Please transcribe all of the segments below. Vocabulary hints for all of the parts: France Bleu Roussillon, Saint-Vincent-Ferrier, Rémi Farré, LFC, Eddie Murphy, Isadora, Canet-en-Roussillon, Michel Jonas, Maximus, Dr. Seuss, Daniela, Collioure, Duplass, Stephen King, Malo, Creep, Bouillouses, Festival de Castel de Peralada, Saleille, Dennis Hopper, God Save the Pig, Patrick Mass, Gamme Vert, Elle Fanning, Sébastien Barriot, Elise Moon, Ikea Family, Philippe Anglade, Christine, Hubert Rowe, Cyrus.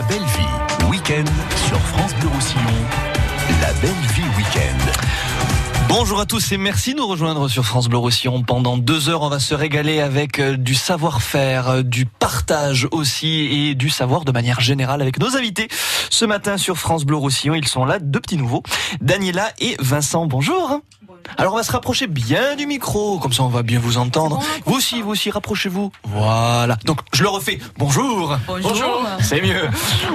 La belle vie, week-end sur France Bleu Roussillon. La belle vie, week-end. Bonjour à tous et merci de nous rejoindre sur France Bleu Roussillon. Pendant 2 heures, on va se régaler avec du savoir-faire, du partage aussi et du savoir de manière générale avec nos invités. Ce matin sur France Bleu Roussillon, ils sont là, 2 petits nouveaux, Daniela et Vincent. Bonjour. Alors on va se rapprocher bien du micro, comme ça on va bien vous entendre. Vous aussi, rapprochez-vous. Voilà. Donc je le refais. Bonjour. C'est mieux.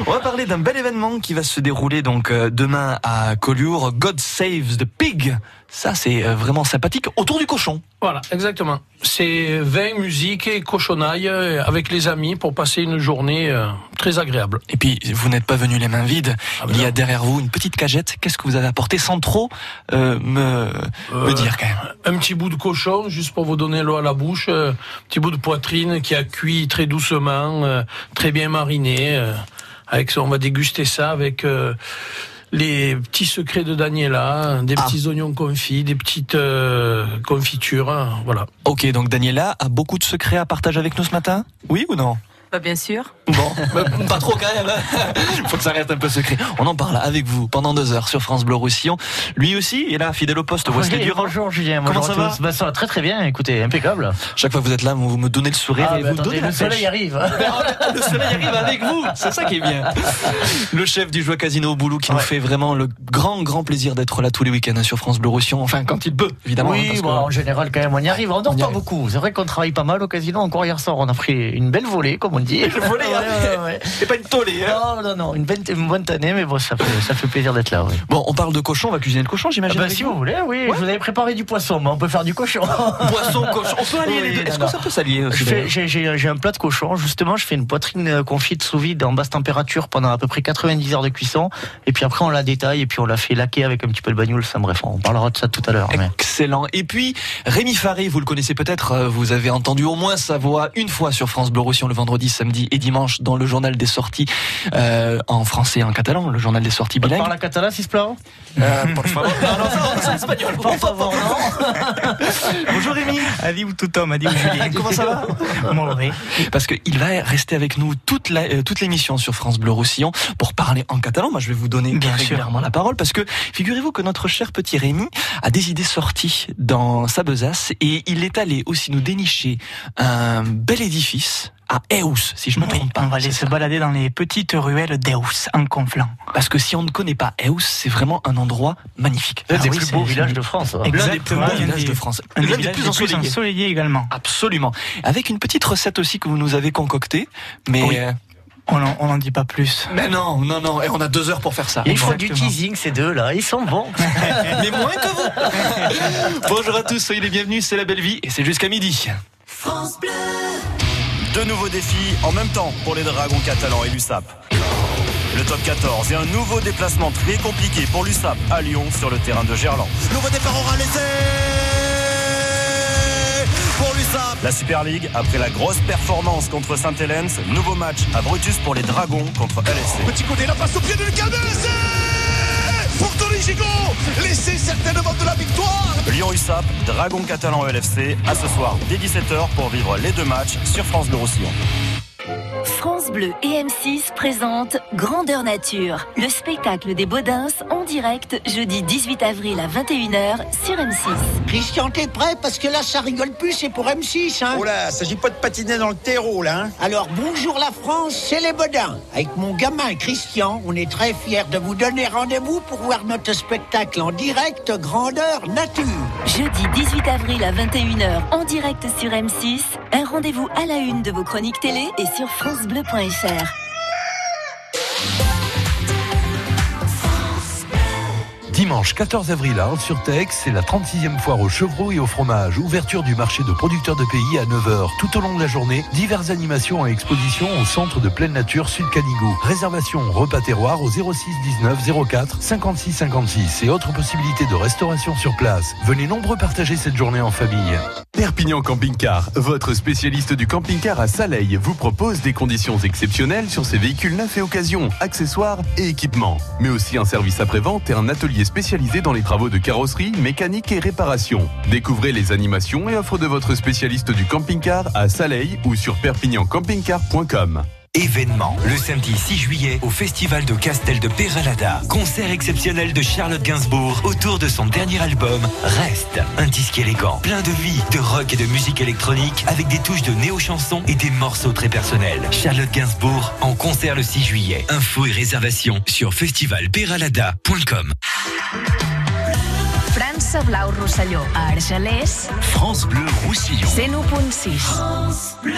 On va parler d'un bel événement qui va se dérouler donc demain à Collioure. God Save the Pig. Ça c'est vraiment sympathique, autour du cochon. Voilà, exactement. C'est vin, musique et cochonaille avec les amis pour passer une journée très agréable. Et puis vous n'êtes pas venu les mains vides. Il y a derrière vous une petite cagette. Qu'est-ce que vous avez apporté sans trop me dire quand même? Un petit bout de cochon, juste pour vous donner l'eau à la bouche. Un petit bout de poitrine qui a cuit très doucement, très bien mariné. On va déguster ça avec... les petits secrets de Daniela, petits oignons confits, des petites confitures, voilà. Ok, donc Daniela a beaucoup de secrets à partager avec nous ce matin ? Oui ou non ? Bah bien sûr. Bon, pas trop quand même. Faut que ça reste un peu secret. On en parle avec vous pendant 2 heures sur France Bleu Roussillon. Lui aussi est là, fidèle au poste, Wesley Durand. Bonjour Julien. Comment ça va? Bah, ça va très très bien, écoutez, impeccable. Chaque fois que vous êtes là, vous me donnez le sourire et vous donnez la pêche. Soleil arrive. Le soleil arrive avec vous, c'est ça qui est bien. Le chef du Joie Casino au boulot qui nous fait vraiment le grand plaisir d'être là tous les week-ends sur France Bleu Roussillon, enfin quand il peut, évidemment. Oui, parce en général quand même on y arrive, on dort pas beaucoup. C'est vrai qu'on travaille pas mal au casino, encore hier soir on a pris une belle volée comme on dit. C'est pas une tollée, hein. Non, une bonne année, mais bon, ça fait plaisir d'être là. Oui. Bon, on parle de cochon, on va cuisiner le cochon, j'imagine. Si vous voulez, oui. Ouais. Je vous avais préparé du poisson, mais on peut faire du cochon. Poisson, cochon, on peut allier les deux. Est-ce que ça peut s'allier aussi? J'ai un plat de cochon, justement, je fais une poitrine confite sous vide en basse température pendant à peu près 90 heures de cuisson, et puis après on la détaille, et puis on la fait laquer avec un petit peu de bagnoule, ça, bref, on parlera de ça tout à l'heure. Excellent. Mais... Et puis, Rémi Farré, vous le connaissez peut-être, vous avez entendu au moins sa voix une fois sur France Bleu Roussillon le vendredi, samedi et dimanche dans le journal des sorties en français et en catalan, le journal des sorties bilingue. On parle à catalan, s'il vous plaît. Por favor. Non, c'est espagnol. Por favor, non. Bonjour Rémi. Adieu tout homme, adieu Julien. Comment ça va? Bon, oui. Parce qu'il va rester avec nous toute l'émission sur France Bleu Roussillon pour parler en catalan. Moi, je vais vous donner régulièrement la parole parce que figurez-vous que notre cher petit Rémi a des idées sorties dans sa besace et il est allé aussi nous dénicher un bel édifice à Eus, si je ne me trompe pas. On va aller se balader dans les petites ruelles d'Eus, en Conflans. Parce que si on ne connaît pas Eus, c'est vraiment un endroit magnifique. L'un des plus beaux villages de France. L'un des plus beaux villages de France. L'un des plus ensoleillés également. Absolument. Avec une petite recette aussi que vous nous avez concoctée, mais... Oui. On n'en dit pas plus. Mais non, et on a 2 heures pour faire ça. Il faut du teasing, ces deux-là, ils sont bons. Mais moins que vous. Bonjour à tous, soyez les bienvenus, c'est La Belle Vie, et c'est jusqu'à midi. France Bleu. 2 nouveaux défis en même temps pour les Dragons Catalans et l'USAP. Le Top 14 et un nouveau déplacement très compliqué pour l'USAP à Lyon sur le terrain de Gerland. Nouveau départ aura laissé pour l'USAP. La Super League, après la grosse performance contre Saint-Hélène, nouveau match à Brutus pour les Dragons contre LSC. Petit côté, la passe au pied de Lucas de LSC pour Tony Gigot, laissez certainement de la victoire. Lyon-USAP, Dragons Catalans LFC, à ce soir dès 17h pour vivre les 2 matchs sur France Bleu Roussillon. France Bleu et M6 présentent Grandeur Nature, le spectacle des Bodins en direct jeudi 18 avril à 21h sur M6. Christian, t'es prêt? Parce que là, ça rigole plus, c'est pour M6, hein. Oh là, s'agit pas de patiner dans le terreau, là, hein. Alors, bonjour la France, c'est les Bodins. Avec mon gamin Christian, on est très fiers de vous donner rendez-vous pour voir notre spectacle en direct Grandeur Nature. Jeudi 18 avril à 21h en direct sur M6, un rendez-vous à la une de vos chroniques télé et sur francebleu.fr. Dimanche 14 avril à Anse-sur-Tex, c'est la 36e foire aux chevreaux et aux fromages. Ouverture du marché de producteurs de pays à 9h. Tout au long de la journée, diverses animations et expositions au centre de pleine nature Sud Canigou. Réservation repas terroir au 06 19 04 56 56 et autres possibilités de restauration sur place. Venez nombreux partager cette journée en famille. Perpignan Camping-Car, votre spécialiste du camping-car à Saleille, vous propose des conditions exceptionnelles sur ses véhicules neufs et occasions, accessoires et équipements. Mais aussi un service après-vente et un atelier spécialisé dans les travaux de carrosserie, mécanique et réparation. Découvrez les animations et offres de votre spécialiste du camping-car à Saleille ou sur perpignancampingcar.com. Événements. Le samedi 6 juillet, au Festival de Castel de Peralada. Concert exceptionnel de Charlotte Gainsbourg autour de son dernier album, Reste. Un disque élégant, plein de vie, de rock et de musique électronique, avec des touches de néo-chansons et des morceaux très personnels. Charlotte Gainsbourg, en concert le 6 juillet. Infos et réservations sur festivalperalada.com. France Bleu Roussillon, à Argelès. France Bleu Roussillon. 101.6. France Bleu.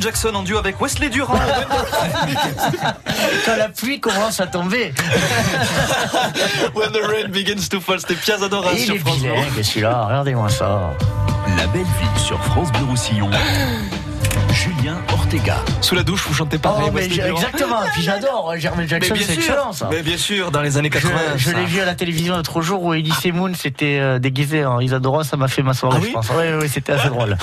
Jackson en duo avec Wesley Durand. Quand la pluie commence à tomber. When the rain begins to fall, c'était Piazza Dora sur France Bleu. Il est bilingue celui-là, regardez-moi ça. La belle vie sur France Bleu Roussillon. Julien Ortega. Sous la douche, vous chantez pareil. Oh, exactement, puis j'adore Germaine Jackson, c'est excellent ça. Mais bien sûr, dans les années 80. Je l'ai vu à la télévision l'autre jour où Elise Moon s'était déguisée en Isadora, ça m'a fait ma soirée, je pense. Oui, c'était assez drôle.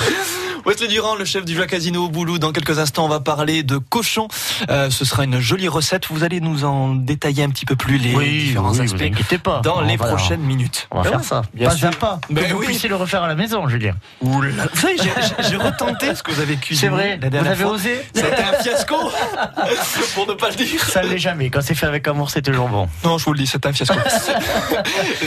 Wesley Durand, le chef du Joie Casino au Boulou. Dans quelques instants, on va parler de cochon. Ce sera une jolie recette. Vous allez nous en détailler un petit peu plus les différents aspects. Ne vous inquiétez pas. Dans les prochaines minutes. On va faire ça. Bien sûr. Pas à pas. Que vous puissiez le refaire à la maison, Julien. Ouh là là. Vous savez, j'ai retenté ce que vous avez cuisiné. C'est vrai, vous avez osé. C'était un fiasco, pour ne pas le dire. Ça ne l'est jamais, quand c'est fait avec amour, c'est toujours bon. Non, je vous le dis, c'est un fiasco.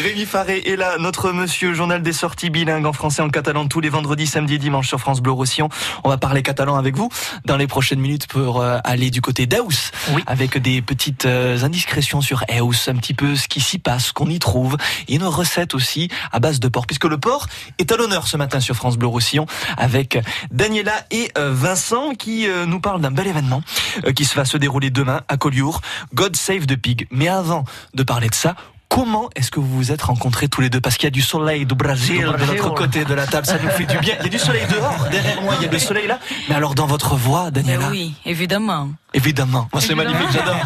Rémi Farré est là, notre monsieur, journal des sorties bilingues en français et en catalan tous les vendredis, samedis et dimanches sur France Bleu Roussillon. On va parler catalan avec vous dans les prochaines minutes pour aller du côté d'Eus, oui, avec des petites indiscrétions sur Eus, un petit peu ce qui s'y passe, ce qu'on y trouve, et nos recettes aussi à base de porc, puisque le porc est à l'honneur ce matin sur France Bleu Roussillon avec Daniela et Vincent qui nous parlent d'un bel événement qui va se dérouler demain à Collioure, God Save the Pig. Mais avant de parler de ça, comment est-ce que vous vous êtes rencontrés tous les deux? Parce qu'il y a du soleil du Brésil de l'autre côté de la table, ça nous fait du bien. Il y a du soleil dehors, derrière moi, il y a le soleil là. Mais alors dans votre voix, Daniela? Oui, évidemment. Évidemment. Moi, c'est magnifique, j'adore.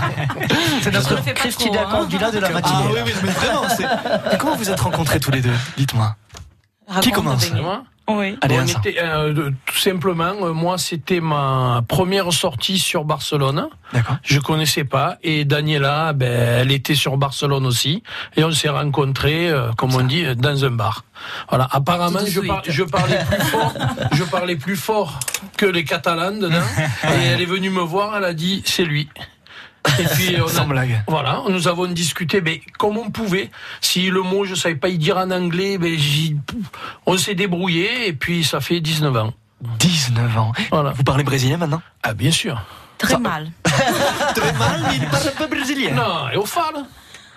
C'est notre Christina Candula de la matinée. Ah oui, oui, mais vraiment, c'est... Comment vous êtes rencontrés tous les deux? Dites-moi. Qui commence? Oui. Allez, on était, tout simplement, moi c'était ma première sortie sur Barcelone. D'accord. Je connaissais pas, et Daniela, elle était sur Barcelone aussi, et on s'est rencontrés, comme on dit, dans un bar. Voilà. Apparemment, je parlais plus fort que les Catalans dedans, et elle est venue me voir, elle a dit c'est lui. Et puis, voilà, nous avons discuté, comme on pouvait. Si le mot, je savais pas y dire en anglais, on s'est débrouillé, et puis ça fait 19 ans. 19 ans. Voilà. Vous parlez brésilien maintenant? Ah, bien sûr. Très mal. Très mal, mais il parle un peu brésilien. Non, et au fard.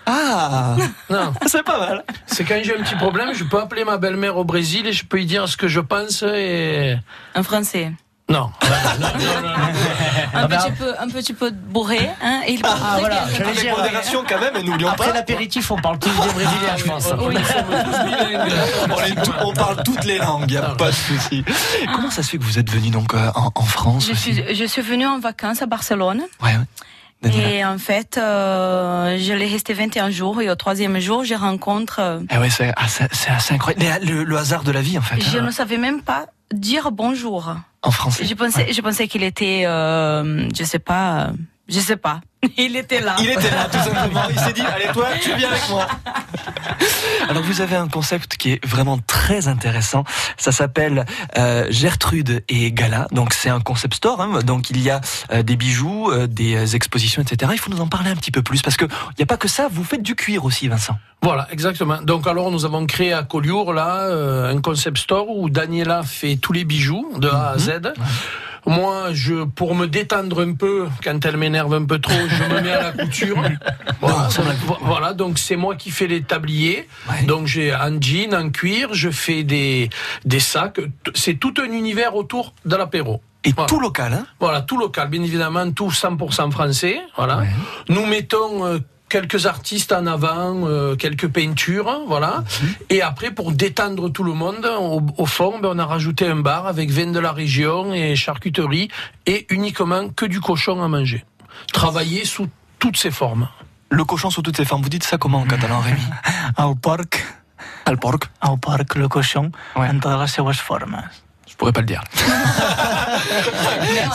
Ah, non, c'est pas mal. C'est quand j'ai un petit problème, je peux appeler ma belle-mère au Brésil et je peux y dire ce que je pense et... En français. Non. Un petit peu bourré, hein, et il parle très bien. Avec modération quand même, et n'oublions pas. Après l'apéritif, on parle tous des brésiliens, je pense. Oui. On parle toutes les langues, il n'y a pas de souci. Comment ça se fait que vous êtes venu donc en France? Je suis venue en vacances à Barcelone. Ouais, ouais. Et en fait, je l'ai resté 21 jours, et au troisième jour, je rencontre... c'est assez incroyable. Mais, le hasard de la vie, en fait. Je ne savais même pas dire bonjour. En français. Je pensais qu'il était, je sais pas. Il était là, tout simplement. Il s'est dit, allez, toi, tu viens avec moi. Alors, vous avez un concept qui est vraiment très intéressant. Ça s'appelle Gertrude et Gala. Donc, c'est un concept store. Hein. Donc, il y a des bijoux, des expositions, etc. Il faut nous en parler un petit peu plus parce que il n'y a pas que ça. Vous faites du cuir aussi, Vincent. Voilà, exactement. Donc, alors, nous avons créé à Collioure là un concept store où Daniela fait tous les bijoux de A à Z. Ouais. Moi, pour me détendre un peu, quand elle m'énerve un peu trop, je me mets à la couture. Voilà, donc c'est moi qui fais les tabliers. Ouais. Donc j'ai un jean, un cuir, je fais des sacs. C'est tout un univers autour de l'apéro. Et voilà. Tout local, hein? Voilà, tout local, bien évidemment, tout 100% français. Voilà. Ouais. Nous mettons... quelques artistes en avant, quelques peintures, voilà. Mmh. Et après, pour détendre tout le monde, au fond, on a rajouté un bar avec vin de la région et charcuterie et uniquement que du cochon à manger. Travailler sous toutes ses formes. Le cochon sous toutes ses formes, vous dites ça comment en catalan, Rémi? Au porc. Al porc. Au porc, le cochon, en todas ses formes. Je pourrais pas le dire.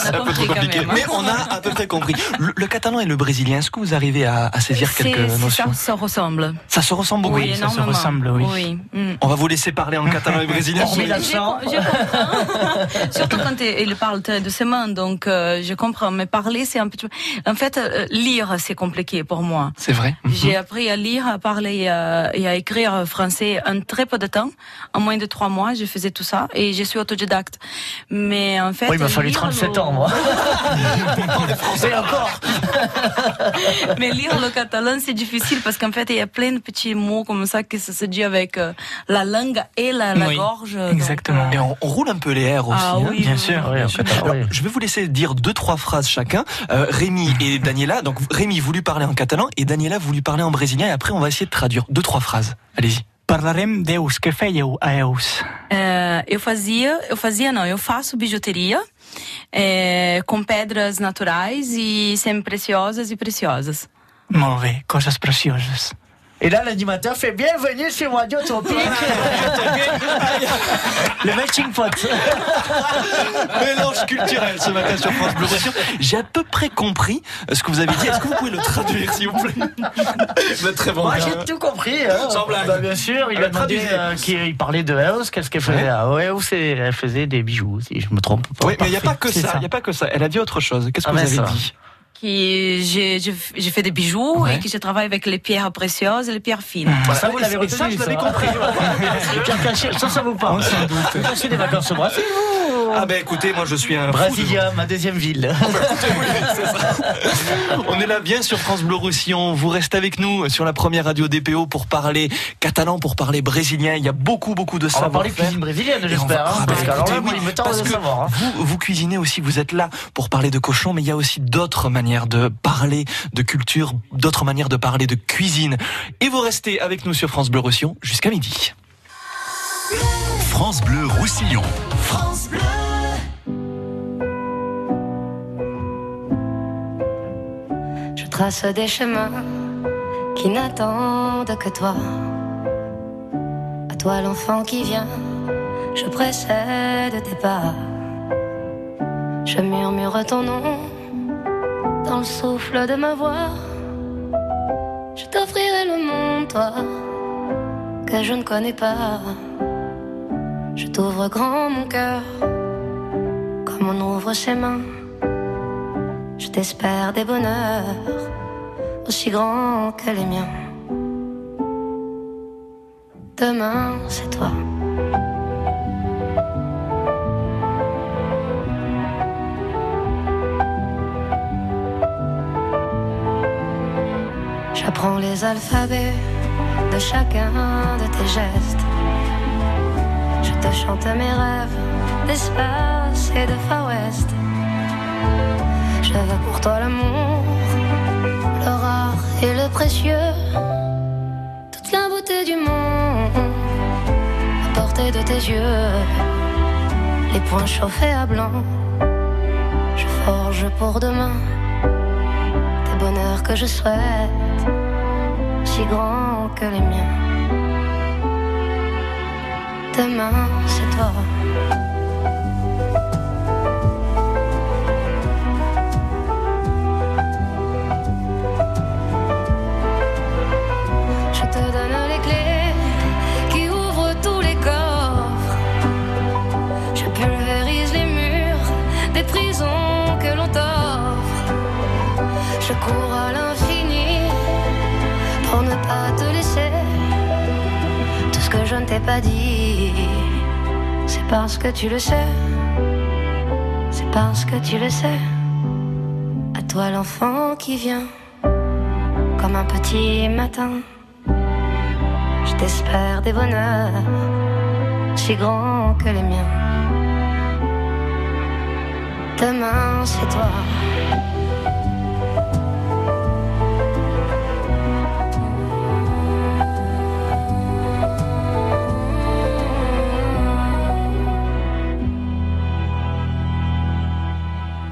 C'est un peu trop compliqué. Mais on a à peu près compris. Le catalan et le brésilien, est-ce que vous arrivez à saisir quelques notions? Ça se ressemble. Ça se ressemble beaucoup. Oui, ça se ressemble, oui. Mm. On va vous laisser parler en catalan et brésilien. Mais je comprends. Surtout quand il parle de ses mains, donc je comprends. Mais parler, c'est un petit peu... En fait, lire, c'est compliqué pour moi. C'est vrai. J'ai appris à lire, à parler et à écrire français en très peu de temps. En moins de 3 mois, je faisais tout ça. Et je suis autodidacte. Mais en fait, il m'a fallu 37 ans, moi. Pour parler français encore. Mais lire le catalan, c'est difficile parce qu'en fait, il y a plein de petits mots comme ça qui se dit avec la langue et la gorge. Exactement. Et on roule un peu les airs aussi. Ah, oui, hein. Bien sûr. Oui, en fait, alors, je vais vous laisser dire 2-3 phrases chacun. Rémi et Daniela. Donc Rémi, vous lui parlez en catalan et Daniela, vous lui parlez en brésilien. Et après, on va essayer de traduire 2-3 phrases. Allez-y. Parlarem d'Eus, que feieu a Eus? Eu faço bijuteria com pedras naturais e sempre preciosas. Molt bé, coses precioses. Et là, l'animateur fait bienvenue sur Radio Tropique. Le matching pot. Mélange culturel ce matin sur France Bleu Roussillon. J'ai à peu près compris ce que vous avez dit. Est-ce que vous pouvez le traduire, s'il vous plaît? Vous êtes très bon. Moi, j'ai tout compris. Sans blague. Bah, bien sûr, il a traduit. Il parlait de Eus. Qu'est-ce qu'elle faisait? Eus, elle faisait des bijoux, si je me trompe pas. Oui, mais il n'y a pas que ça. Il n'y a pas que ça. Elle a dit autre chose. Qu'est-ce que vous avez dit? J'ai fait des bijoux et que je travaille avec les pierres précieuses et les pierres fines. Ça, vous l'avez retenu, ça, je l'avais compris. Les pierres cachées, ça vous parle. Vous passez des vacances au Brésil? Ah ben écoutez, moi je suis un Brésilien, ma deuxième ville. Oh ben, écoutez, oui, c'est ça. On est là bien sur France Bleu Roussillon. Vous restez avec nous sur la première radio DPO pour parler catalan, pour parler brésilien. Il y a beaucoup de savoir. On va parler cuisine brésilienne, j'espère. Parce que vous cuisinez aussi. Vous êtes là pour parler de cochon, mais il y a aussi d'autres manières de parler de culture, d'autres manières de parler de cuisine. Et vous restez avec nous sur France Bleu Roussillon jusqu'à midi. France Bleu Roussillon. France Bleu. Je trace des chemins qui n'attendent que toi. À toi l'enfant qui vient, je précède tes pas. Je murmure ton nom dans le souffle de ma voix. Je t'offrirai le monde, toi, que je ne connais pas. Je t'ouvre grand mon cœur, comme on ouvre ses mains. Je t'espère des bonheurs aussi grands que les miens. Demain, c'est toi. J'apprends les alphabets de chacun de tes gestes. Je chante mes rêves d'espace et de Far West. Je veux pour toi l'amour, le rare et le précieux. Toute la beauté du monde à portée de tes yeux. Les points chauffés à blanc, je forge pour demain des bonheurs que je souhaite, si grands que les miens. Demain, c'est toi. Je te donne les clés qui ouvrent tous les coffres. Je pulvérise les murs des prisons que l'on t'offre. Je cours à l'infini pour ne pas te laisser. Tout ce que je ne t'ai pas dit, c'est parce que tu le sais, c'est parce que tu le sais. À toi l'enfant qui vient, comme un petit matin. Je t'espère des bonheurs si grands que les miens. Demain, c'est toi.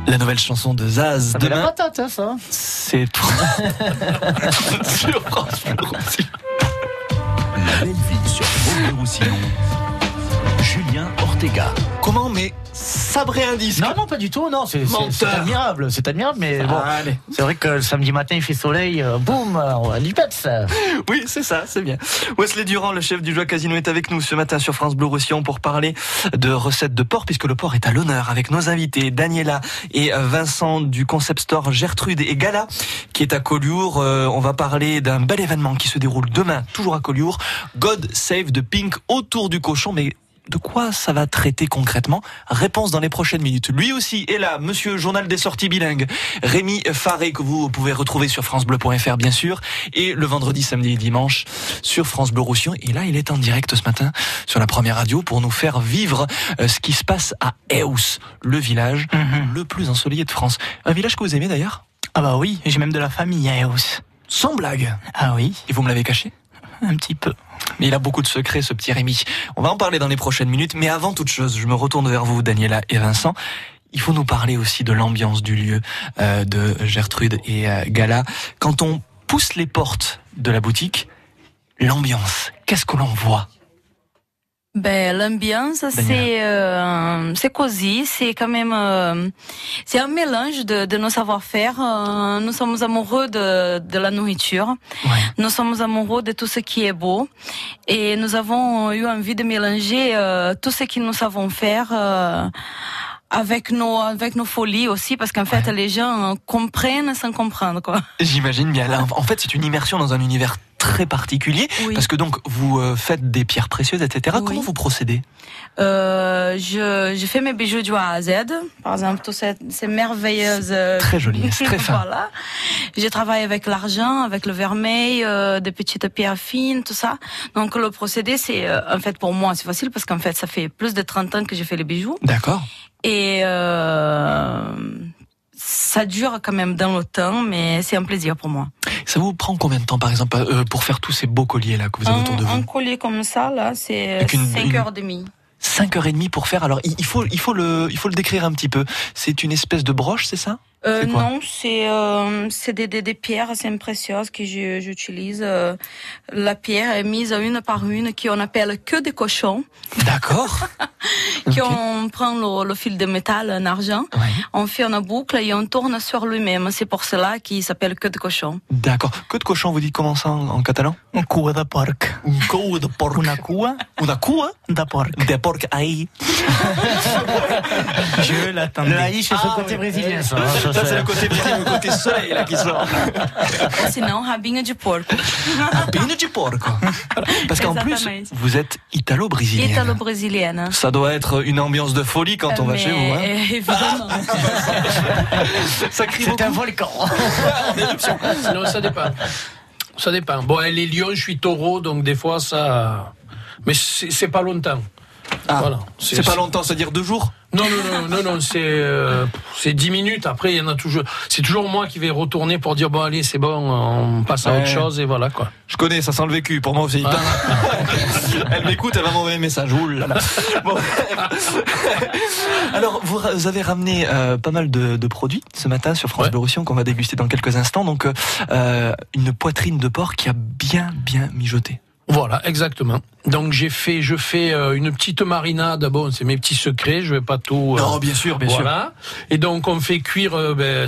La nouvelle chanson de Zaz. Ça demain. La patate, hein, ça. C'est toi. Sur France Bleu Roussillon. La belle vie sur France Bleu Roussillon. Julien Ortega. Comment mais sabrer un disque? Non, pas du tout. Non, c'est admirable. C'est admirable, mais bon. Allez. C'est vrai que le samedi matin, il fait soleil. Boum, on va du peps. Oui, c'est ça, c'est bien. Wesley Durand, le chef du Joie Casino, est avec nous ce matin sur France Bleu Roussillon pour parler de recettes de porc, puisque le porc est à l'honneur avec nos invités, Daniela et Vincent du concept store Gertrude et Gala, qui est à Collioure. On va parler d'un bel événement qui se déroule demain, toujours à Collioure. God Save the Pig autour du cochon, mais de quoi ça va traiter concrètement? Réponse dans les prochaines minutes. Lui aussi est là, monsieur Journal des sorties bilingues, Rémi Farré, que vous pouvez retrouver sur francebleu.fr bien sûr, et le vendredi, samedi et dimanche sur France Bleu Roussillon. Et là, il est en direct ce matin sur la première radio pour nous faire vivre ce qui se passe à Eus, le village le plus ensoleillé de France. Un village que vous aimez d'ailleurs? Ah bah oui, j'ai même de la famille à Eus. Sans blague? Ah oui. Et vous me l'avez caché? Un petit peu. Mais il a beaucoup de secrets, ce petit Rémi. On va en parler dans les prochaines minutes. Mais avant toute chose, je me retourne vers vous, Daniela et Vincent. Il faut nous parler aussi de l'ambiance du lieu, de Gertrude et Gala. Quand on pousse les portes de la boutique, l'ambiance, qu'est-ce que l'on voit? Ben, l'ambiance, c'est cosy, c'est quand même, c'est un mélange de nos savoir-faire. Nous sommes amoureux de la nourriture. Ouais. Nous sommes amoureux de tout ce qui est beau. Et nous avons eu envie de mélanger tout ce que nous savons faire, avec nos folies aussi, parce qu'en fait, les gens comprennent sans comprendre, quoi. J'imagine bien. Là, en fait, c'est une immersion dans un univers très particulier, oui. Parce que donc vous faites des pierres précieuses, etc. Oui. Comment vous procédez? Je fais mes bijoux du A à Z, par exemple, toutes ces merveilleuses... Très jolies, très fin. Voilà. Je travaille avec l'argent, avec le vermeil, des petites pierres fines, tout ça. Donc le procédé, c'est en fait pour moi c'est facile, parce qu'en fait ça fait plus de 30 ans que je fais les bijoux. D'accord. Et... ça dure quand même dans le temps, mais c'est un plaisir pour moi. Ça vous prend combien de temps, par exemple, pour faire tous ces beaux colliers là que vous avez autour de vous? Un collier comme ça, là, c'est 5h30. 5h30 pour faire. Alors, il faut le décrire un petit peu. C'est une espèce de broche, c'est ça? Non, c'est des pierres assez précieuses que j'utilise. La pierre est mise une par une, qu'on appelle que des cochons. D'accord. Okay. On prend le fil de métal, un argent, ouais. On fait une boucle et on tourne sur lui-même. C'est pour cela qu'il s'appelle que de cochon. D'accord. Que de cochon, vous dites comment ça en catalan? Un cua de porc. Un cua de porc. Una cua de porc. De porc aïe. Je l'attendais. Le aïe, c'est ce côté brésilien. Ça, c'est le côté brésilien, le côté soleil là qui sort. Sinon, rabinho de porco. Rabinho de porco. Parce qu'en plus, vous êtes italo-brésilienne. Italo-brésilienne. Ça doit être une ambiance de folie quand on va chez vous. Hein. Évidemment. Ça crie beaucoup. C'est un volcan. Non, ça dépend. Ça dépend. Bon, les lions, je suis taureau, donc des fois ça. Mais c'est pas longtemps. Ah, voilà. C'est pas longtemps, c'est-à-dire 2 jours? Non, c'est 10 minutes. Après, il y en a toujours. C'est toujours moi qui vais retourner pour dire bon, allez, c'est bon, on passe à autre chose et voilà quoi. Je connais, ça sent le vécu. Pour moi aussi. Ah. Elle m'écoute, elle va m'envoyer un message. Oulala. Bon. Alors, vous avez ramené pas mal de produits ce matin sur France Bleu Roussillon qu'on va déguster dans quelques instants. Donc, une poitrine de porc qui a bien mijoté. Voilà, exactement. Donc je fais une petite marinade. Bon, c'est mes petits secrets, je vais pas tout. Non, bien sûr. Voilà. Et donc on fait cuire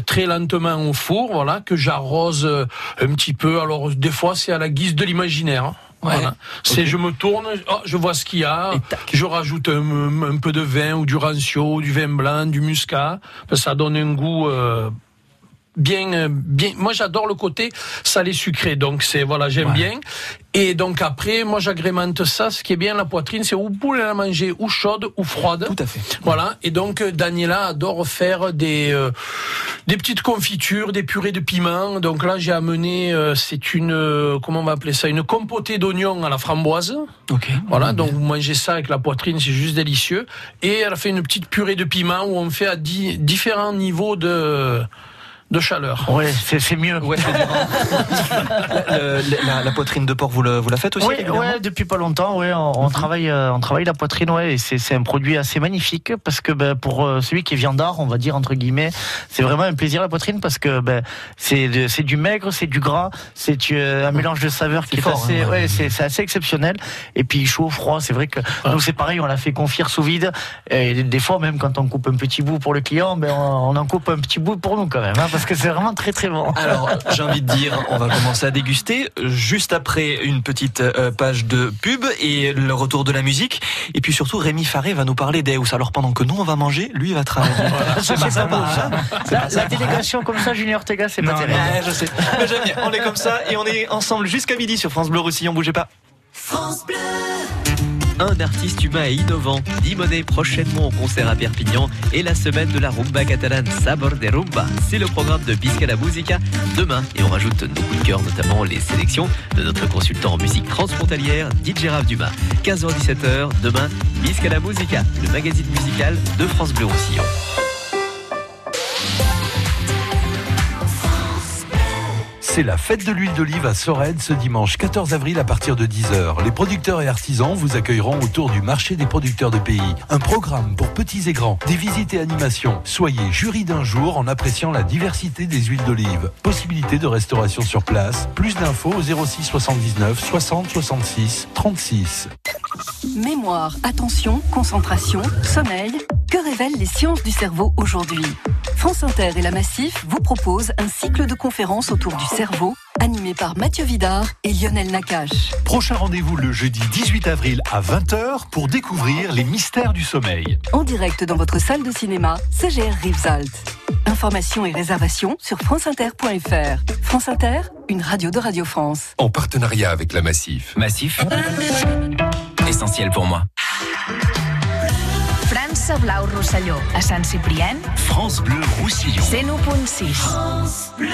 très lentement au four, voilà, que j'arrose un petit peu. Alors des fois c'est à la guise de l'imaginaire. Hein. Ouais. Voilà. C'est okay. Je me tourne, je vois ce qu'il y a, je rajoute un peu de vin ou du rancio, du vin blanc, du muscat. Ça donne un goût. Bien. Moi, j'adore le côté salé sucré. Donc, j'aime bien. Et donc après, moi, j'agrémente ça. Ce qui est bien, la poitrine, c'est ou pour la manger, ou chaude, ou froide. Tout à fait. Voilà. Et donc, Daniela adore faire des petites confitures, des purées de piment. Donc là, j'ai amené, c'est comment on va appeler ça, une compotée d'oignons à la framboise. Ok. Voilà. Donc vous mangez ça avec la poitrine, c'est juste délicieux. Et elle a fait une petite purée de piment où on fait à différents niveaux de chaleur. Oui, c'est mieux. Ouais, la poitrine de porc, vous la faites aussi? Oui, depuis pas longtemps. Ouais, on travaille la poitrine. Ouais, et c'est un produit assez magnifique parce que pour celui qui est viandard, on va dire entre guillemets, c'est vraiment un plaisir la poitrine parce que c'est du maigre, c'est du gras, c'est un mélange de saveurs qui est fort, assez. Hein, ouais, c'est assez exceptionnel. Et puis chaud, froid, c'est vrai que nous c'est pareil, on la fait confire sous vide. Et des fois même quand on coupe un petit bout pour le client, on en coupe un petit bout pour nous quand même. Hein, parce que c'est vraiment très très bon. Alors, j'ai envie de dire, on va commencer à déguster juste après une petite page de pub et le retour de la musique. Et puis surtout, Rémi Farré va nous parler d'Eus. Alors pendant que nous on va manger, lui il va travailler. Voilà. C'est pas beau, ça. La délégation comme ça, Julien Ortega, c'est pas terrible. Je sais. Mais j'aime bien. On est comme ça et on est ensemble jusqu'à midi sur France Bleu Roussillon. Bougez pas. France Bleu. Un artiste humain et innovant, Dimonet prochainement au concert à Perpignan et la semaine de la rumba catalane Sabor de Rumba. C'est le programme de Bisca la Musica demain et on rajoute nos coups de cœur, notamment les sélections de notre consultant en musique transfrontalière, DJ Rav Dumas. 15h-17h, demain, Bisca la Musica, le magazine musical de France Bleu Roussillon. C'est la fête de l'huile d'olive à Sorède ce dimanche 14 avril à partir de 10h. Les producteurs et artisans vous accueilleront autour du marché des producteurs de pays. Un programme pour petits et grands, des visites et animations. Soyez jury d'un jour en appréciant la diversité des huiles d'olive. Possibilité de restauration sur place. Plus d'infos au 06 79 60 66 36. Mémoire, attention, concentration, sommeil. Que révèlent les sciences du cerveau aujourd'hui ? France Inter et la Massif vous proposent un cycle de conférences autour du cerveau, animé par Mathieu Vidard et Lionel Nakache. Prochain rendez-vous le jeudi 18 avril à 20h pour découvrir les mystères du sommeil. En direct dans votre salle de cinéma, CGR Rivesaltes. Informations et réservations sur franceinter.fr. France Inter, une radio de Radio France. En partenariat avec la Massif. Massif, essentiel pour moi. France Bleu Roussillon, à Saint-Cyprien. France Bleu Roussillon. C'est 1.6. France Bleu.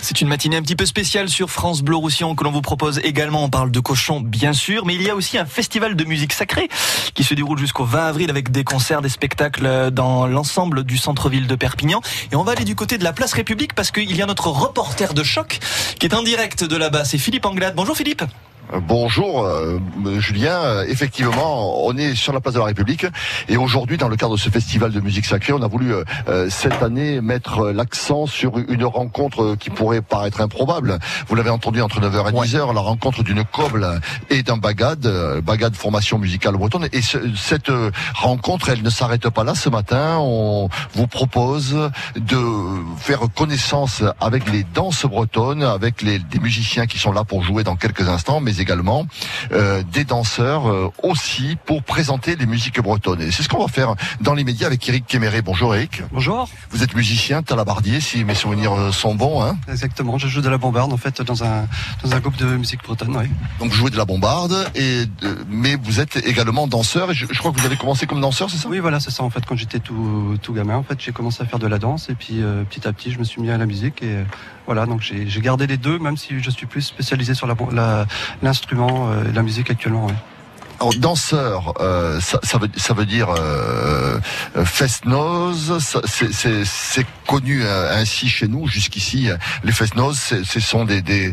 C'est une matinée un petit peu spéciale sur France Bleu Roussillon que l'on vous propose également. On parle de cochons, bien sûr, mais il y a aussi un festival de musique sacrée qui se déroule jusqu'au 20 avril avec des concerts, des spectacles dans l'ensemble du centre-ville de Perpignan. Et on va aller du côté de la place République parce qu'il y a notre reporter de choc qui est en direct de là-bas. C'est Philippe Anglade. Bonjour Philippe. Bonjour Julien, effectivement on est sur la place de la République et aujourd'hui dans le cadre de ce festival de musique sacrée on a voulu cette année mettre l'accent sur une rencontre qui pourrait paraître improbable. Vous l'avez entendu entre 9h et 10h, la rencontre d'une coble et d'un bagade formation musicale bretonne, et cette rencontre elle ne s'arrête pas là. Ce matin on vous propose de faire connaissance avec les danses bretonnes, avec des musiciens qui sont là pour jouer dans quelques instants, mais également des danseurs aussi pour présenter les musiques bretonnes. Et c'est ce qu'on va faire dans les médias avec Eric Kéméré. Bonjour Eric. Bonjour. Vous êtes musicien, talabardier si mes souvenirs sont bons. Hein. Exactement, je joue de la bombarde en fait dans un groupe de musique bretonne. Oui. Donc vous jouez de la bombarde, mais vous êtes également danseur, et je crois que vous avez commencé comme danseur, c'est ça ? Oui voilà, c'est ça en fait. Quand j'étais tout gamin en fait, j'ai commencé à faire de la danse et puis petit à petit je me suis mis à la musique et voilà, donc j'ai gardé les deux même si je suis plus spécialisé sur l'instrument, la musique actuellement. Ouais. Alors danseur, ça veut dire fest-noz, c'est connu ainsi chez nous jusqu'ici. Les fest-noz, ce sont des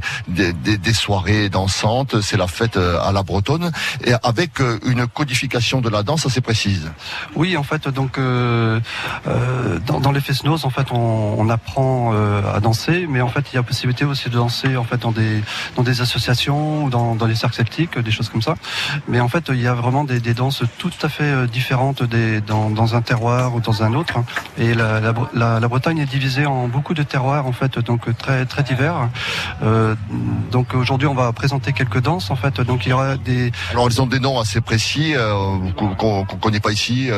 soirées dansantes, c'est la fête à la bretonne, et avec une codification de la danse assez précise. Oui, en fait, donc dans les fest-noz, en fait, on apprend à danser, mais en fait, il y a possibilité aussi de danser en fait dans des associations, dans les cercles celtiques, des choses comme ça, mais en fait, il y a vraiment des danses tout à fait différentes dans un terroir ou dans un autre. Et la Bretagne est divisée en beaucoup de terroirs, en fait, donc très très divers. Donc aujourd'hui, on va présenter quelques danses, en fait. Donc il y aura des. Alors elles ont des noms assez précis qu'on connaît pas ici.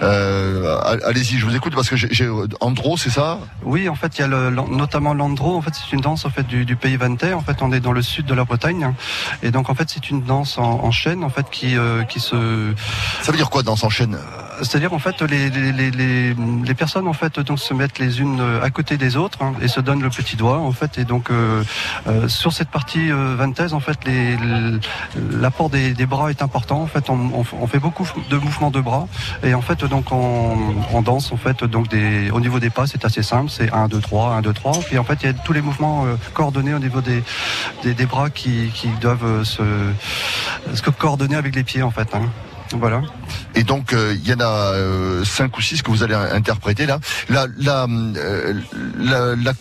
Allez-y, je vous écoute parce que j'ai Andro, c'est ça ? Oui, en fait, il y a notamment l'Andro. En fait, c'est une danse en fait du pays Vantais. En fait, on est dans le sud de la Bretagne. Et donc en fait, c'est une danse en chaîne, en fait. Qui se... Ça veut dire quoi danse en chaîne ? C'est-à-dire en fait les personnes en fait donc se mettent les unes à côté des autres hein, et se donnent le petit doigt en fait, et donc sur cette partie vantaise en fait l'apport des bras est important en fait. On fait beaucoup de mouvements de bras et en fait donc on danse en fait donc au niveau des pas c'est assez simple, c'est 1 2 3 1 2 3 puis en fait il y a tous les mouvements coordonnés au niveau des bras qui doivent se coordonner avec les pieds en fait. Hein. Voilà. Et donc il y en a 5 ou 6 que vous allez interpréter là. La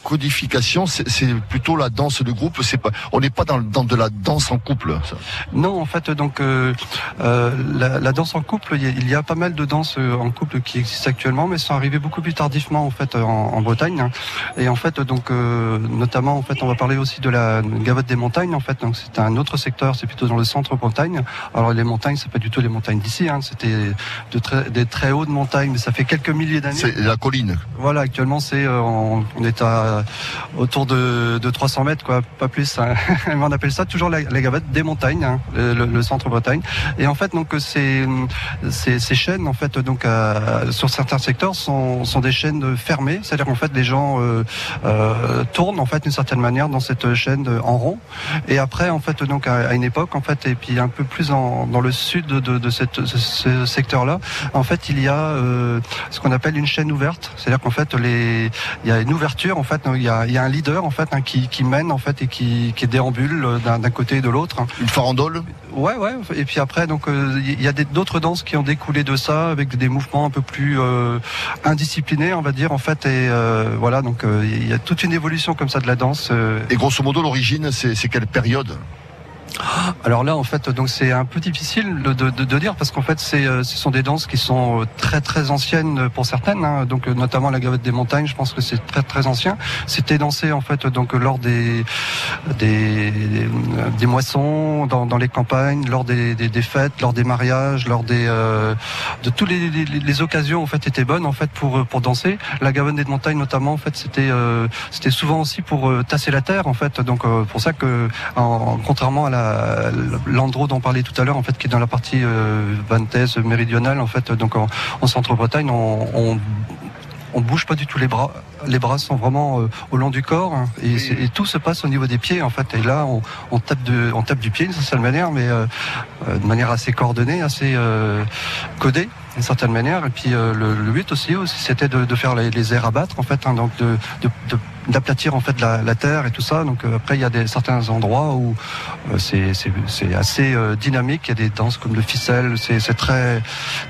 codification, c'est plutôt la danse de groupe. C'est pas, on n'est pas dans de la danse en couple. Ça. Non, en fait, donc la danse en couple, il y a pas mal de danses en couple qui existent actuellement, mais sont arrivées beaucoup plus tardivement en fait en Bretagne. Et en fait, donc notamment en fait, on va parler aussi de la gavotte des montagnes. En fait, donc c'est un autre secteur, c'est plutôt dans le centre Bretagne. Alors les montagnes, c'est pas du tout les montagnes d'ici, hein, c'était des très hautes montagnes, mais ça fait quelques milliers d'années. C'est la colline. Voilà, actuellement, on est autour de 300 mètres, quoi, pas plus. Hein. On appelle ça toujours la gavotte des montagnes, hein, le centre Bretagne. Et en fait, donc ces chaînes, en fait, donc sur certains secteurs, sont des chaînes fermées, c'est-à-dire qu'en fait, les gens tournent en fait d'une certaine manière dans cette chaîne en rond. Et après, en fait, donc à une époque, en fait, et puis un peu plus dans le sud de cette ce secteur-là, en fait, il y a ce qu'on appelle une chaîne ouverte. C'est-à-dire qu'en fait, il y a une ouverture. En fait, il y a un leader en fait qui mène en fait et qui déambule d'un côté et de l'autre. Une farandole. Ouais. Et puis après, donc il y a d'autres danses qui ont découlé de ça, avec des mouvements un peu plus indisciplinés, on va dire en fait. Et voilà, donc il y a toute une évolution comme ça de la danse. Et grosso modo, l'origine, c'est quelle période ? Alors là, en fait, donc c'est un peu difficile de dire parce qu'en fait, ce sont des danses qui sont très très anciennes pour certaines. Hein, donc notamment la gavotte des montagnes, je pense que c'est très très ancien. C'était dansé en fait donc lors des moissons, dans les campagnes, lors des fêtes, lors des mariages, lors de tous les occasions en fait étaient bonnes en fait pour danser. La gavotte des montagnes notamment, en fait, c'était souvent aussi pour tasser la terre en fait. Donc pour ça que contrairement à l'endroit dont on parlait tout à l'heure en fait qui est dans la partie vantaise méridionale en fait donc en centre-Bretagne on bouge pas du tout les bras sont vraiment au long du corps hein, et tout se passe au niveau des pieds en fait et là on tape du pied d'une certaine manière mais de manière assez coordonnée, assez codée d'une certaine manière et puis le but aussi c'était de faire les airs à battre en fait hein, donc d'aplatir en fait la terre et tout ça donc après il y a certains endroits où c'est assez dynamique, il y a des danses comme le ficelle, c'est très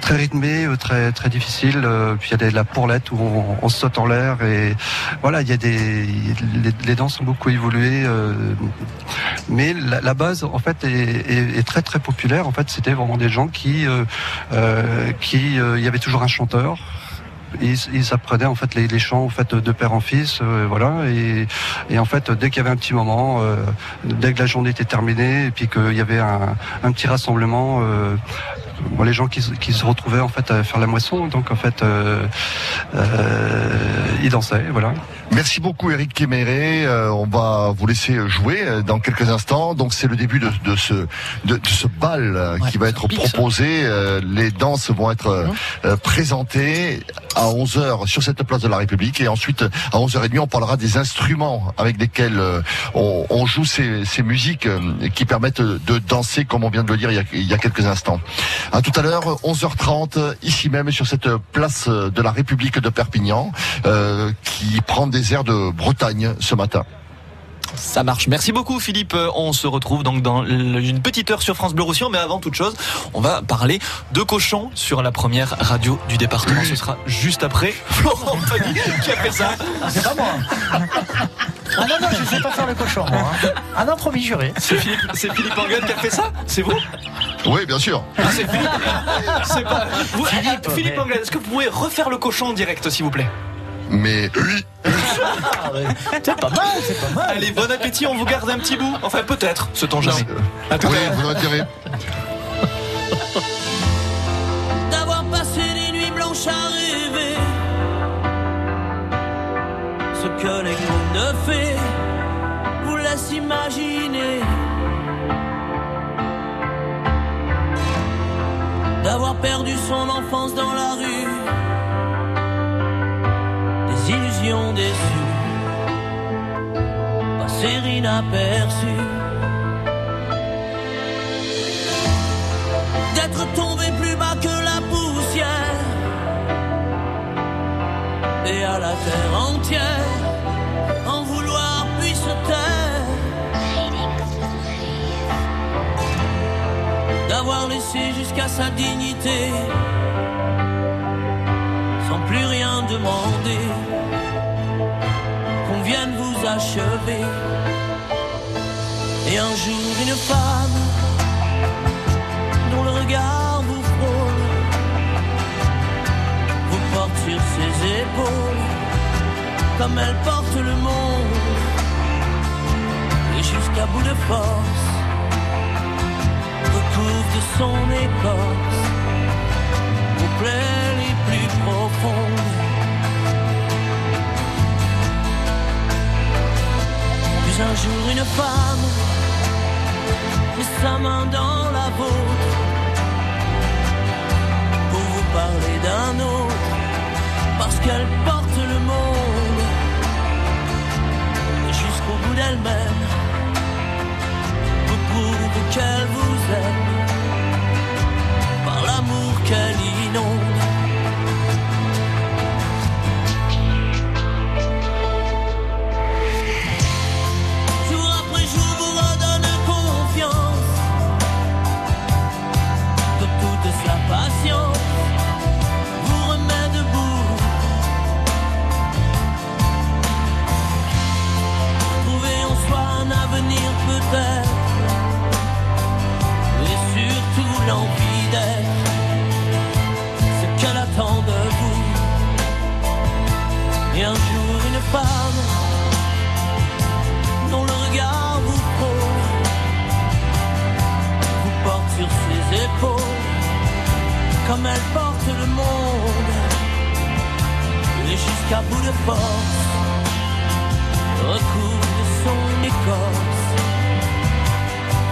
très rythmé, très très difficile puis il y a la pourlette où on saute en l'air et voilà il y a les danses ont beaucoup évolué mais la base en fait est très très populaire en fait c'était vraiment des gens qui il y avait toujours un chanteur. Ils apprenaient en fait les chants en fait de père en fils, voilà. Et en fait, dès qu'il y avait un petit moment, dès que la journée était terminée, et puis qu'il y avait un petit rassemblement, les gens qui se retrouvaient en fait à faire la moisson, donc en fait, ils dansaient, voilà. Merci beaucoup Eric Kéméré, on va vous laisser jouer dans quelques instants. Donc c'est le début de ce bal qui va être proposé. Les danses vont être présentées à 11h sur cette place de la République et ensuite à 11h30 on parlera des instruments avec lesquels on joue ces musiques qui permettent de danser comme on vient de le dire il y a quelques instants. À tout à l'heure, 11h30 ici même sur cette place de la République de Perpignan qui prend des airs de Bretagne ce matin. Ça marche. Merci beaucoup Philippe. On se retrouve donc dans une petite heure sur France Bleu Roussillon. Mais avant toute chose, on va parler de cochons sur la première radio du département. Ce sera juste après. Florent Pagny qui a fait ça. C'est pas moi. Ah non, je ne sais pas faire le cochon moi. Ah non, promis juré. C'est Philippe Anglade qui a fait ça. C'est vous ? Oui, bien sûr. Ah, c'est Philippe. C'est pas... Philippe Anglade, est-ce que vous pouvez refaire le cochon en direct s'il vous plaît ? Mais oui. C'est pas mal. Allez, bon appétit, on vous garde un petit bout. Enfin, peut-être, sait-on jamais. À tout à l'heure. Oui, vous l'attirez. D'avoir passé des nuits blanches à rêver ce que les contes de fées vous laissent imaginer. D'avoir perdu son enfance dans la rue, illusions déçues, passer inaperçues, d'être tombé plus bas que la poussière, et à la terre entière, en vouloir puis se taire, d'avoir laissé jusqu'à sa dignité, sans plus rien demander. Viennent vous achever. Et un jour une femme dont le regard vous frôle vous porte sur ses épaules comme elle porte le monde. Et jusqu'à bout de force recouvre de son écorce vos plaies les plus profondes. Un jour une femme met sa main dans la vôtre pour vous parler d'un autre parce qu'elle porte le monde. Et jusqu'au bout d'elle-même vous prouve qu'elle vous aime par l'amour qu'elle qu'elle attend de vous. Et un jour une femme dont le regard vous pose, vous porte sur ses épaules comme elle porte le monde. Et jusqu'à bout de force recouvre son écorce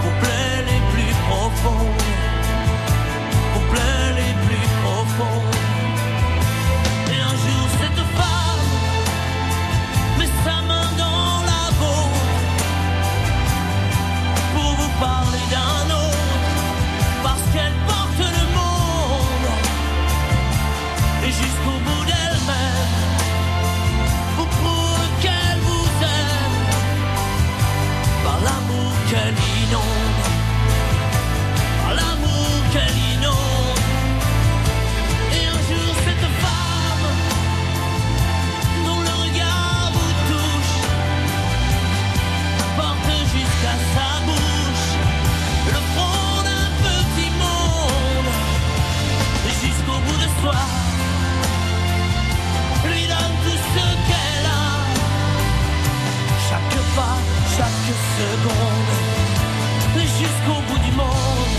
pour plaies les plus profondes, pour plaies les plus profondes. Et un jour cette femme met sa main dans la vôtre pour vous parler d'un autre, parce qu'elle porte le monde. Et jusqu'au bout d'elle-même vous prouve qu'elle vous aime par l'amour qu'elle inonde, par l'amour qu'elle inonde. Et un jour cette femme dont le regard vous touche porte jusqu'à sa bouche le front d'un petit monde. Et jusqu'au bout de soi lui donne tout ce qu'elle a, chaque pas, chaque seconde. Et jusqu'au bout du monde,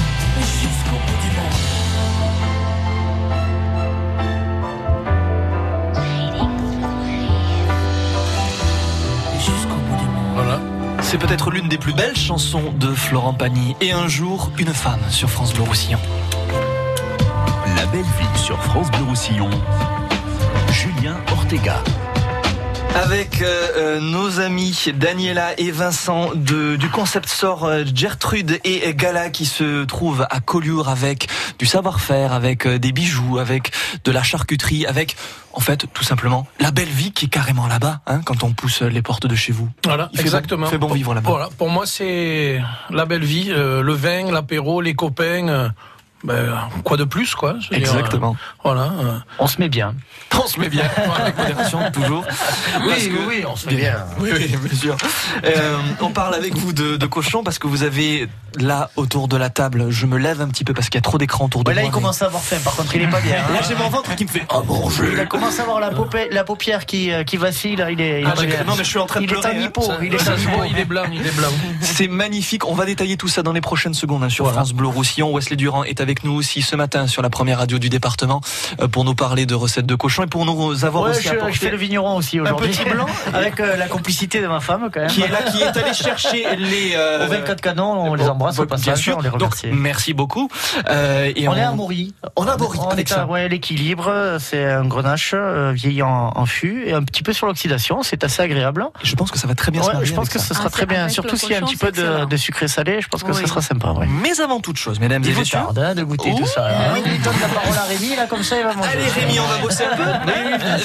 et jusqu'au bout du monde, et jusqu'au bout du monde. Voilà. C'est peut-être l'une des plus belles chansons de Florent Pagny. Et un jour, une femme sur France Bleu Roussillon. La belle vie sur France Bleu Roussillon. Julien Ortega. Avec nos amis Daniela et Vincent du concept sort Gertrude et Gala, qui se trouvent à Collioure, avec du savoir-faire, avec des bijoux, avec de la charcuterie, avec en fait tout simplement la belle vie qui est carrément là-bas, hein, quand on pousse les portes de chez vous. Voilà, exactement. Fait bon vivre là-bas. Voilà, pour moi c'est la belle vie, le vin, l'apéro, les copains. Ben, quoi de plus, quoi. Exactement. Voilà. On se met bien. On se met bien. Avec modération, toujours. Oui, on se met bien. Oui, bien sûr. On parle avec vous de cochons, parce que vous avez là, autour de la table, je me lève un petit peu parce qu'il y a trop d'écran autour de moi. Là, il commence à avoir faim, par contre, il est pas bien. Là, j'ai mon ventre qui me fait ah bon, je... Il commence à avoir la paupière qui vacille. Là, non, mais je suis en train de pleurer. Il est blanc. C'est magnifique. On va détailler tout ça dans les prochaines secondes, hein, sur France Bleu Roussillon. Wesley Durand est avec nous aussi ce matin sur la première radio du département pour nous parler de recettes de cochons et pour nous avoir aussi apporté... Je fais le vigneron aussi aujourd'hui. Un petit blanc avec la complicité de ma femme quand même. Qui est là, qui est allée chercher les... Au 24 canons, on les embrasse au passage. Bien sûr, on les remercie. Donc, merci beaucoup. Et on est à Maury. On a Maury avec ça. Ouais, l'équilibre, c'est un grenache vieilli en fût et un petit peu sur l'oxydation, c'est assez agréable. Et je pense que ça va très bien se marier. Je pense que ce sera très bien, surtout s'il y a un petit peu de sucré salé, je pense que ça sera sympa. Mais avant toute chose, mesdames et messieurs, de goûter tout ça. Oui, il donne la parole à Rémi, là, comme ça, il va manger. Allez, Rémi, on va bosser un peu.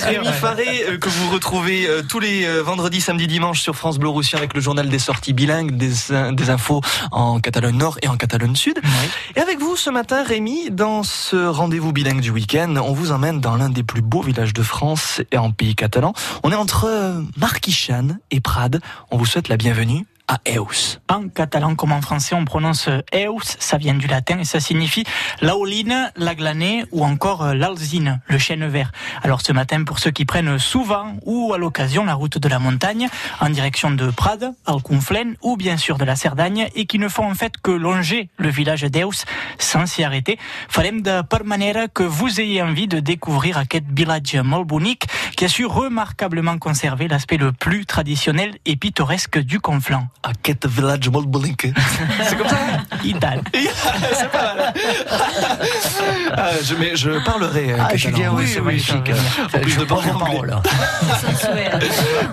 Rémi Farré, que vous retrouvez tous les vendredis, samedis, dimanches sur France Bleu Roussillon avec le journal des sorties bilingues, des infos en Catalogne Nord et en Catalogne Sud. Oui. Et avec vous, ce matin, Rémi, dans ce rendez-vous bilingue du week-end, on vous emmène dans l'un des plus beaux villages de France et en pays catalan. On est entre Marquichane et Prades. On vous souhaite la bienvenue à Eus. En catalan comme en français, on prononce Eus, ça vient du latin et ça signifie l'aouline, la glanée ou encore l'alzine, le chêne vert. Alors ce matin, pour ceux qui prennent souvent ou à l'occasion la route de la montagne en direction de Prades, Alconflène ou bien sûr de la Cerdagne et qui ne font en fait que longer le village d'Eus sans s'y arrêter, farem de per manera que vous ayez envie de découvrir aquest village molt bonic qui a su remarquablement conserver l'aspect le plus traditionnel et pittoresque du Conflent. Aquest village molt bonic. C'est comme ça. Ital. C'est pas mal. Je parlerai catalan. Oui, c'est magnifique. En plus de parler anglais.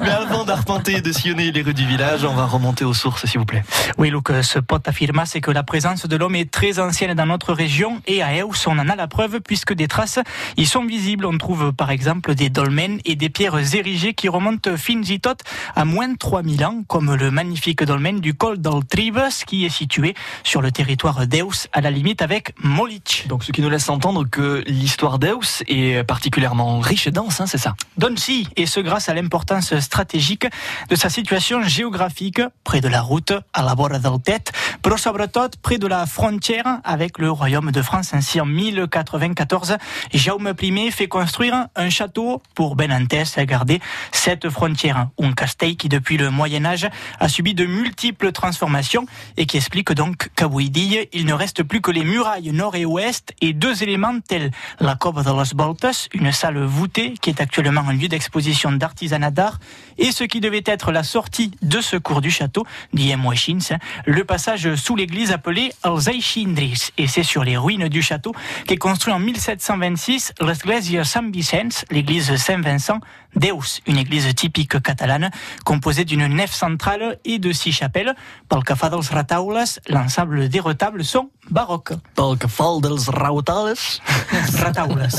Mais avant d'arpenter et de sillonner les rues du village, on va remonter aux sources, s'il vous plaît. Oui, lo que se pot affirmer, c'est que la présence de l'homme est très ancienne dans notre région et à Eus, on en a la preuve puisque des traces y sont visibles. On trouve par exemple des dolmens et des pierres érigées qui remontent fins i tot à moins de 3000 ans, comme le magnifique dolmen du col d'Altribes qui est situé sur le territoire d'Eus à la limite avec Molich. Donc ce qui nous laisse entendre que l'histoire d'Eus est particulièrement riche et dense, hein, c'est ça? Donne si, et ce grâce à l'importance stratégique de sa situation géographique près de la route à la bord del Tet, però sobretot près de la frontière avec le royaume de France. Ainsi, en 1094, Jaume I fait construire un château pour Benantes garder cette frontière. Un castell qui, depuis le Moyen-Âge, a subi de multiples transformations et qui explique donc qu'à Bouidille, il ne reste plus que les murailles nord et ouest et deux éléments tels la Cove de los Voltes, une salle voûtée qui est actuellement un lieu d'exposition d'artisanat d'art, et ce qui devait être la sortie de secours du château, dit Moixins, le passage sous l'église appelée Els Aixindris. Et c'est sur les ruines du château qu'est construit en 1726 l'Església Sant Vicenç, l'église Saint-Vincent d'Eus, une église typique catalane composée d'une nef centrale et de 6 chapelles. Pel que fa dels retaules, l'ensemble des retables sont baroques. Pel que fa dels retaules,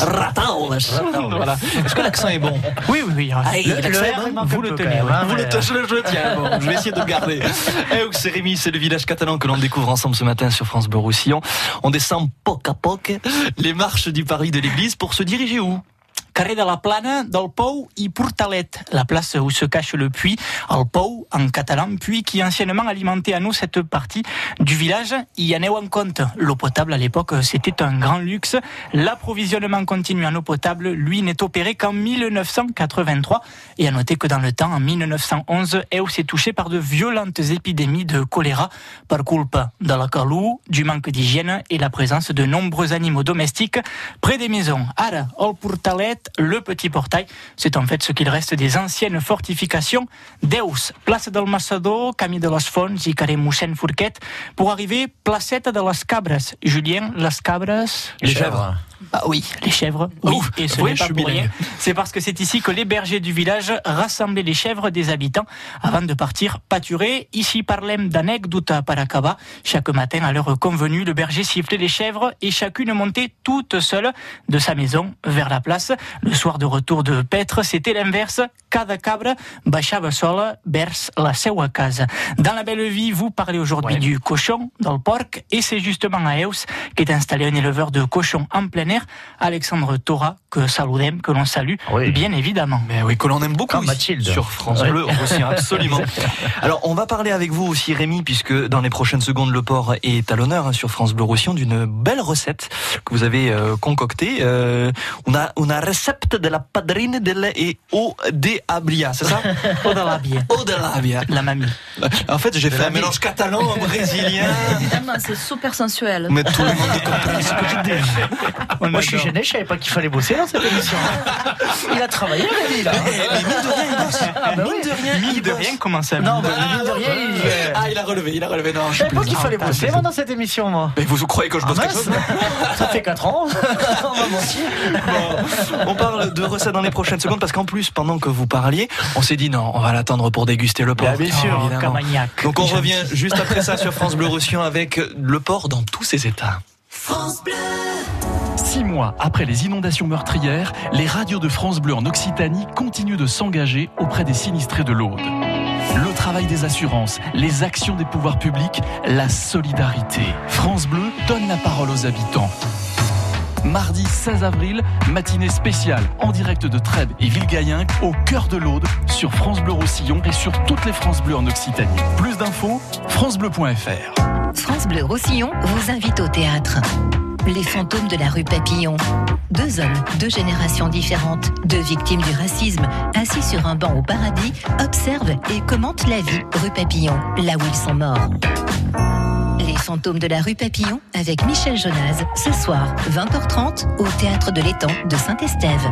retaules. Voilà. Est-ce que l'accent est bon? Oui. Allez, le tenez, je le tiens. Bon, je vais essayer de le garder. Eus et Rémi, c'est le village catalan que l'on découvre ensemble ce matin sur France Bleu Roussillon. On descend poc à poc les marches du Paris de l'église pour se diriger où? Carré de la Plana, del Pou i Portalet, la place où se cache le puits, el Pou en catalan, puits qui anciennement alimentait à nous cette partie du village. Y en est en compte. L'eau potable à l'époque, c'était un grand luxe. L'approvisionnement continu en eau potable, lui, n'est opéré qu'en 1983. Et à noter que dans le temps, en 1911, Eus s'est touché par de violentes épidémies de choléra, par culpa de la calor, du manque d'hygiène et la présence de nombreux animaux domestiques près des maisons. Ara, el Portalet, le petit portail, c'est en fait ce qu'il reste des anciennes fortifications d'Eus. Place del Massador, Camí de les Fonts et carré Mossèn Fourquet, pour arriver placette de les Cabres. Julien, les Cabres... Les chèvres. Ah oui, les chèvres. Oui. Ouf, et ce n'est pas pour rien. C'est parce que c'est ici que les bergers du village rassemblaient les chèvres des habitants avant de partir pâturer. Ici parlem d'anecdote par acaba. Chaque matin, à l'heure convenue, le berger sifflait les chèvres et chacune montait toute seule de sa maison vers la place. Le soir de retour de Petre, c'était l'inverse. Cada cabra baixava sola vers la seua casa. Dans la belle vie, vous parlez aujourd'hui du cochon, dans le porc, et c'est justement à Eus qu'est installé un éleveur de cochons en plein air, Alexandre Thora, que l'on salue, oui, bien évidemment. Mais oui, que l'on aime beaucoup sur France Bleu, Roussillon, absolument. Alors, on va parler avec vous aussi, Rémi, puisque dans les prochaines secondes, le porc est à l'honneur sur France Bleu Roussillon, d'une belle recette que vous avez concoctée. On a recette de la padrine de la et eau de ablia, c'est ça? Eau de labia. Eau de labia. La mamie. En fait, j'ai fait un mélange catalan brésilien. Évidemment, c'est super sensuel. Mais tout le monde comprend ce que je dis. Moi, je suis gêné, je savais pas qu'il fallait bosser dans cette émission. Il a travaillé, Rémi, là. Mine de rien, comment ça? Il a relevé. Non, je savais pas qu'il fallait bosser dans cette émission, moi. Mais vous croyez que je bosse quelque chose? Ça fait 4 ans. On va mentir. Bon, on parle de recettes dans les prochaines secondes parce qu'en plus, pendant que vous parliez, on s'est dit non, on va l'attendre pour déguster le porc. Bien sûr, Camagnac. Donc on revient juste après ça sur France Bleu Roussillon avec le porc dans tous ses états. France Bleu. 6 mois après les inondations meurtrières, les radios de France Bleu en Occitanie continuent de s'engager auprès des sinistrés de l'Aude. Le travail des assurances, les actions des pouvoirs publics, la solidarité. France Bleu donne la parole aux habitants. Mardi 16 avril, matinée spéciale en direct de Trèbes et Villegayenc, au cœur de l'Aude, sur France Bleu Roussillon et sur toutes les France Bleu en Occitanie. Plus d'infos, francebleu.fr. France Bleu Roussillon vous invite au théâtre. Les fantômes de la rue Papillon. 2 hommes, 2 générations différentes, 2 victimes du racisme, assis sur un banc au paradis, observent et commentent la vie rue Papillon, là où ils sont morts. Les fantômes de la rue Papillon avec Michel Jonas, ce soir, 20h30, au Théâtre de l'Étang de Saint-Estève.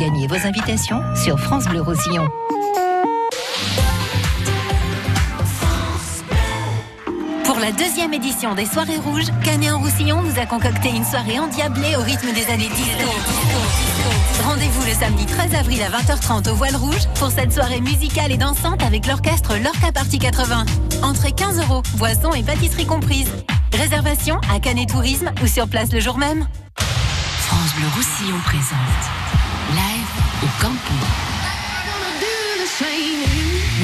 Gagnez vos invitations sur France Bleu Roussillon. Pour la 2e édition des Soirées Rouges, Canet-en-Roussillon nous a concocté une soirée endiablée au rythme des années disco. Rendez-vous le samedi 13 avril à 20h30 au Voile Rouge pour cette soirée musicale et dansante avec l'orchestre Lorca Party 80. Entrée 15 €, boissons et pâtisseries comprises. Réservation à Canet Tourisme ou sur place le jour même. France Bleu Roussillon présente Live au Campo.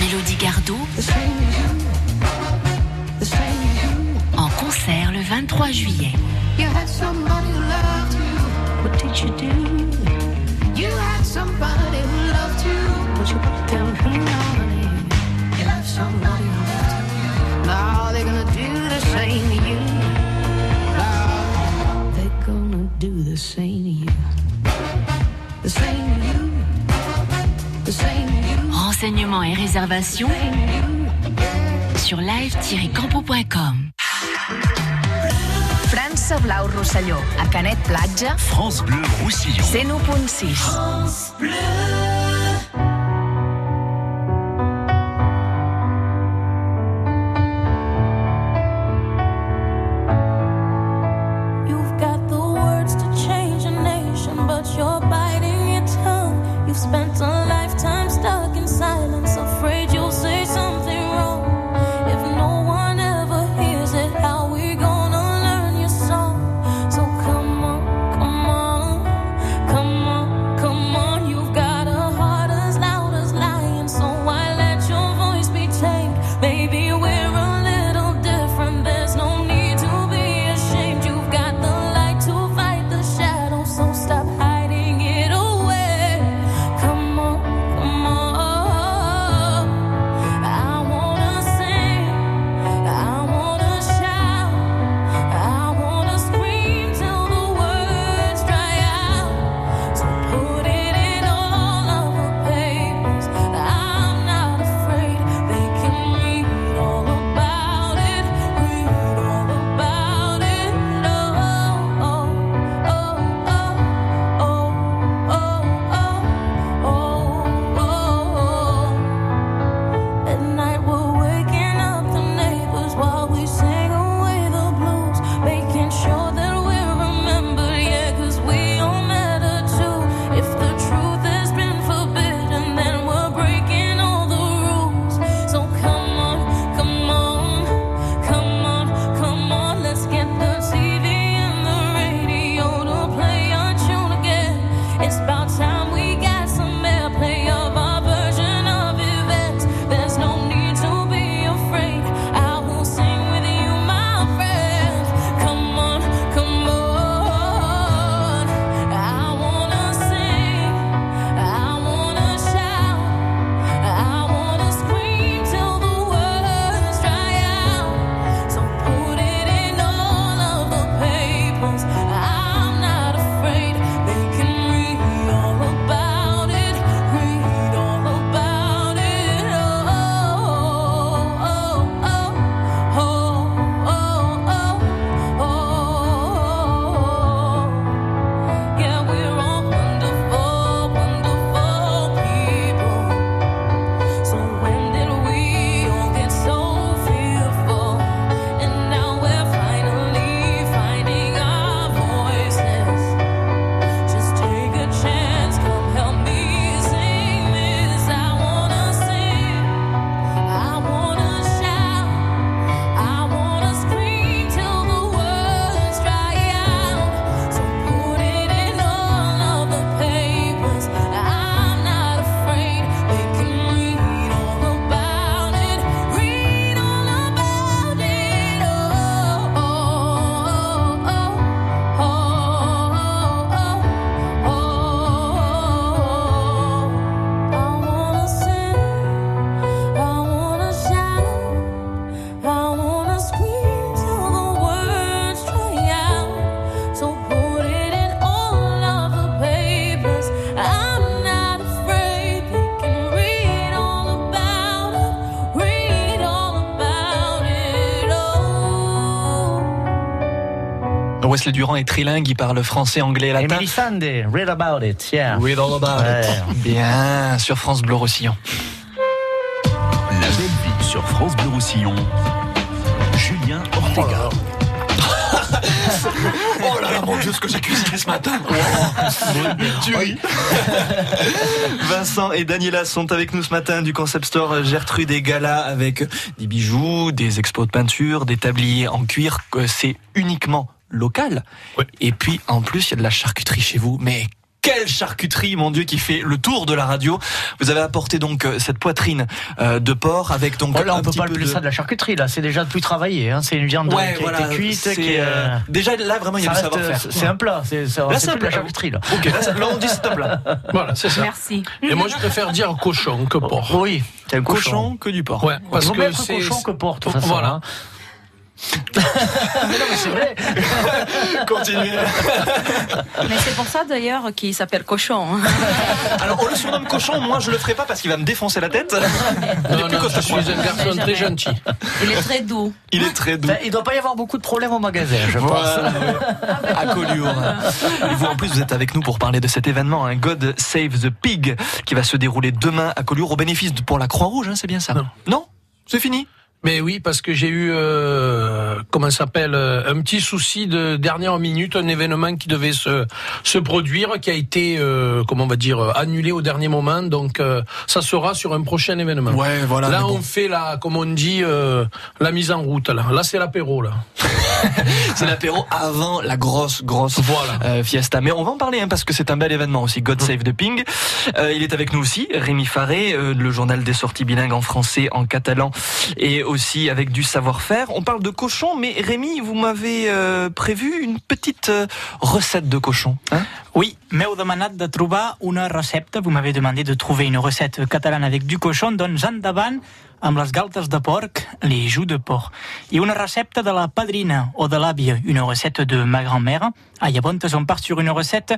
Mélodie Gardot. En concert le 23 juillet. do the same to you. The same to you. The same to you. Renseignements et réservations sur live-campo.com. France Blau Roussillon, à Canet-Platja. France Bleu Roussillon. C'est nous pour 6. France Bleu. Wesley Durand est trilingue, il parle français, anglais et latin. Emily Sunday, read about it, yeah. Read all about it. Bien, sur France Bleu Roussillon. La belle vie sur France Bleu Roussillon. Julien Ortega. Oh là là, mon Dieu, ce que j'ai cuisiné ce matin. Tuerie. Vincent et Daniela sont avec nous ce matin du concept store Gertrude et Gala, avec des bijoux, des expos de peinture, des tabliers en cuir. C'est uniquement local. Ouais. Et puis, en plus, il y a de la charcuterie chez vous. Mais quelle charcuterie, mon Dieu, qui fait le tour de la radio. Vous avez apporté donc cette poitrine de porc avec donc. Voilà, on peut pas appeler ça de la charcuterie là. C'est déjà plus travaillé. Hein. C'est une viande qui a été cuite. Déjà là, vraiment, il y a du savoir-faire. C'est un plat. C'est plus de la charcuterie là. Ok, là on dit c'est un plat. Voilà, c'est ça. Merci. Et moi, je préfère dire cochon que porc. Oui, cochon que du porc. Ouais, parce que c'est cochon que porc. Voilà. Mais non, mais c'est vrai. Continuez. Mais c'est pour ça d'ailleurs qu'il s'appelle Cochon. Alors on le surnomme Cochon, moi je le ferai pas parce qu'il va me défoncer la tête. Je suis un garçon très gentil. Il est très doux. Il est très doux. Il doit pas y avoir beaucoup de problèmes au magasin, je pense. À Collioure. Et vous en plus vous êtes avec nous pour parler de cet événement, hein, God Save the Pig, qui va se dérouler demain à Collioure au bénéfice pour la Croix-Rouge, hein, c'est bien ça? Non, non, c'est fini. Mais oui, parce que j'ai eu, un petit souci de dernière minute, un événement qui devait se produire, qui a été, annulé au dernier moment. Donc, ça sera sur un prochain événement. Ouais, voilà. Là, on fait la mise en route. Là, c'est l'apéro, là. C'est l'apéro avant la grosse fiesta. Mais on va en parler, hein, parce que c'est un bel événement aussi. God Save the Pig. Il est avec nous aussi, Rémi Farré, le journal des sorties bilingues en français, en catalan et aussi avec du savoir-faire. On parle de cochon, mais Rémi, vous m'avez prévu une petite recette de cochon. Hein ? Oui, m'heu demanat de trouver une recette. Vous m'avez demandé de trouver une recette catalane avec du cochon. Donc, endavant amb les galtes de porc, les joues de porc. I una recepta de la padrina o de l'àvia, une recette de ma grand-mère. À Yabontes, on part sur une recette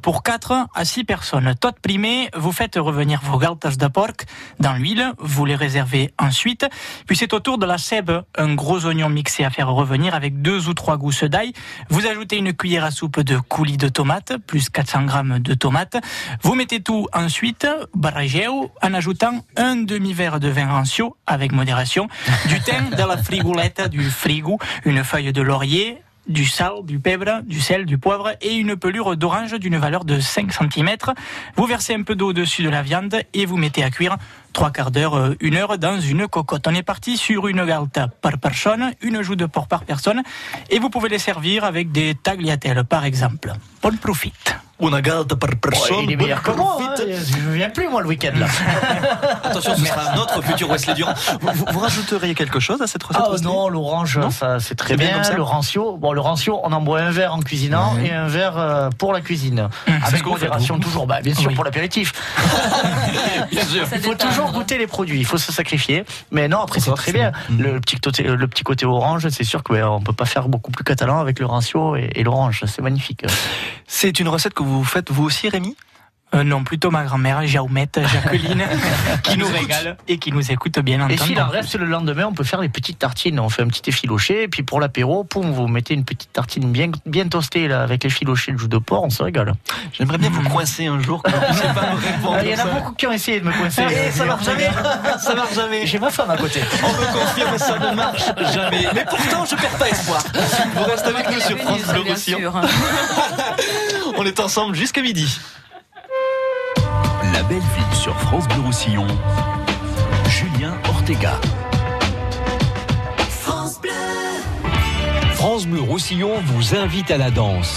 pour 4 à 6 personnes. Tot primer, vous faites revenir vos galtes de porc dans l'huile, vous les réservez ensuite. Puis c'est au tour de la sève, un gros oignon mixé à faire revenir avec 2 ou 3 gousses d'ail. Vous ajoutez une cuillère à soupe de coulis de tomates, plus 400 grammes de tomates. Vous mettez tout ensuite, barragez en ajoutant un demi-verre de vin ensuite, avec modération, du thym, de la frigoulette, du frigo, une feuille de laurier, du sal, du pebre, du sel, du poivre et une pelure d'orange d'une valeur de 5 cm. Vous versez un peu d'eau au-dessus de la viande et vous mettez à cuire 3/4 d'heure, 1 heure dans une cocotte. On est parti sur une garte par personne, une joue de porc par personne et vous pouvez les servir avec des tagliatelles par exemple. Bon profit. Une garte par personne. Il est meilleur que moi. Je ne viens plus moi le week-end là. Attention, ce sera notre futur Wesley Durand. Vous rajouteriez quelque chose à cette recette? Ah non, l'orange, ça c'est très bien. Comme ça. Le rancio, on en boit un verre en cuisinant et un verre pour la cuisine. Avec modération toujours. Bah, bien sûr pour l'apéritif. Bien sûr. Il faut toujours goûter les produits. Il faut se sacrifier. Mais non, après c'est très bien. Le petit côté orange, c'est sûr qu'on ne peut pas faire beaucoup plus catalan avec le rancio et l'orange. C'est magnifique. C'est une recette que vous faites vous aussi, Rémi? Non, plutôt ma grand-mère, Jaumette, Jacqueline, qui nous régale et qui nous écoute bien entendu. Et s'il en reste le lendemain, on peut faire les petites tartines. On fait un petit effiloché, et puis pour l'apéro, vous mettez une petite tartine bien toastée là, avec l'effiloché de jus de porc, on se régale. J'aimerais bien vous coincer un jour, quand vous ne savez pas me répondre. Il y en a beaucoup qui ont essayé de me coincer. Et ça marche jamais. Ça marche jamais. J'ai ma femme à côté. On me confirme, ça ne marche jamais. Mais pourtant, je ne perds pas espoir. Vous restez avec nous sur France Bleu Roussillon. On est ensemble jusqu'à midi. La belle ville sur France Bleu Roussillon, Julien Ortega. France Bleu. France Bleu Roussillon vous invite à la danse.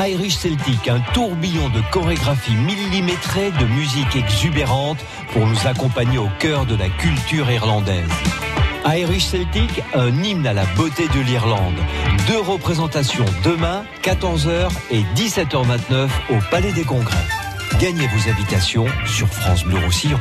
Irish Celtic, un tourbillon de chorégraphie millimétrée, de musique exubérante pour nous accompagner au cœur de la culture irlandaise. Irish Celtic, un hymne à la beauté de l'Irlande. 2 représentations demain, 14h et 17h29 au Palais des Congrès. Gagnez vos invitations sur France Bleu Roussillon.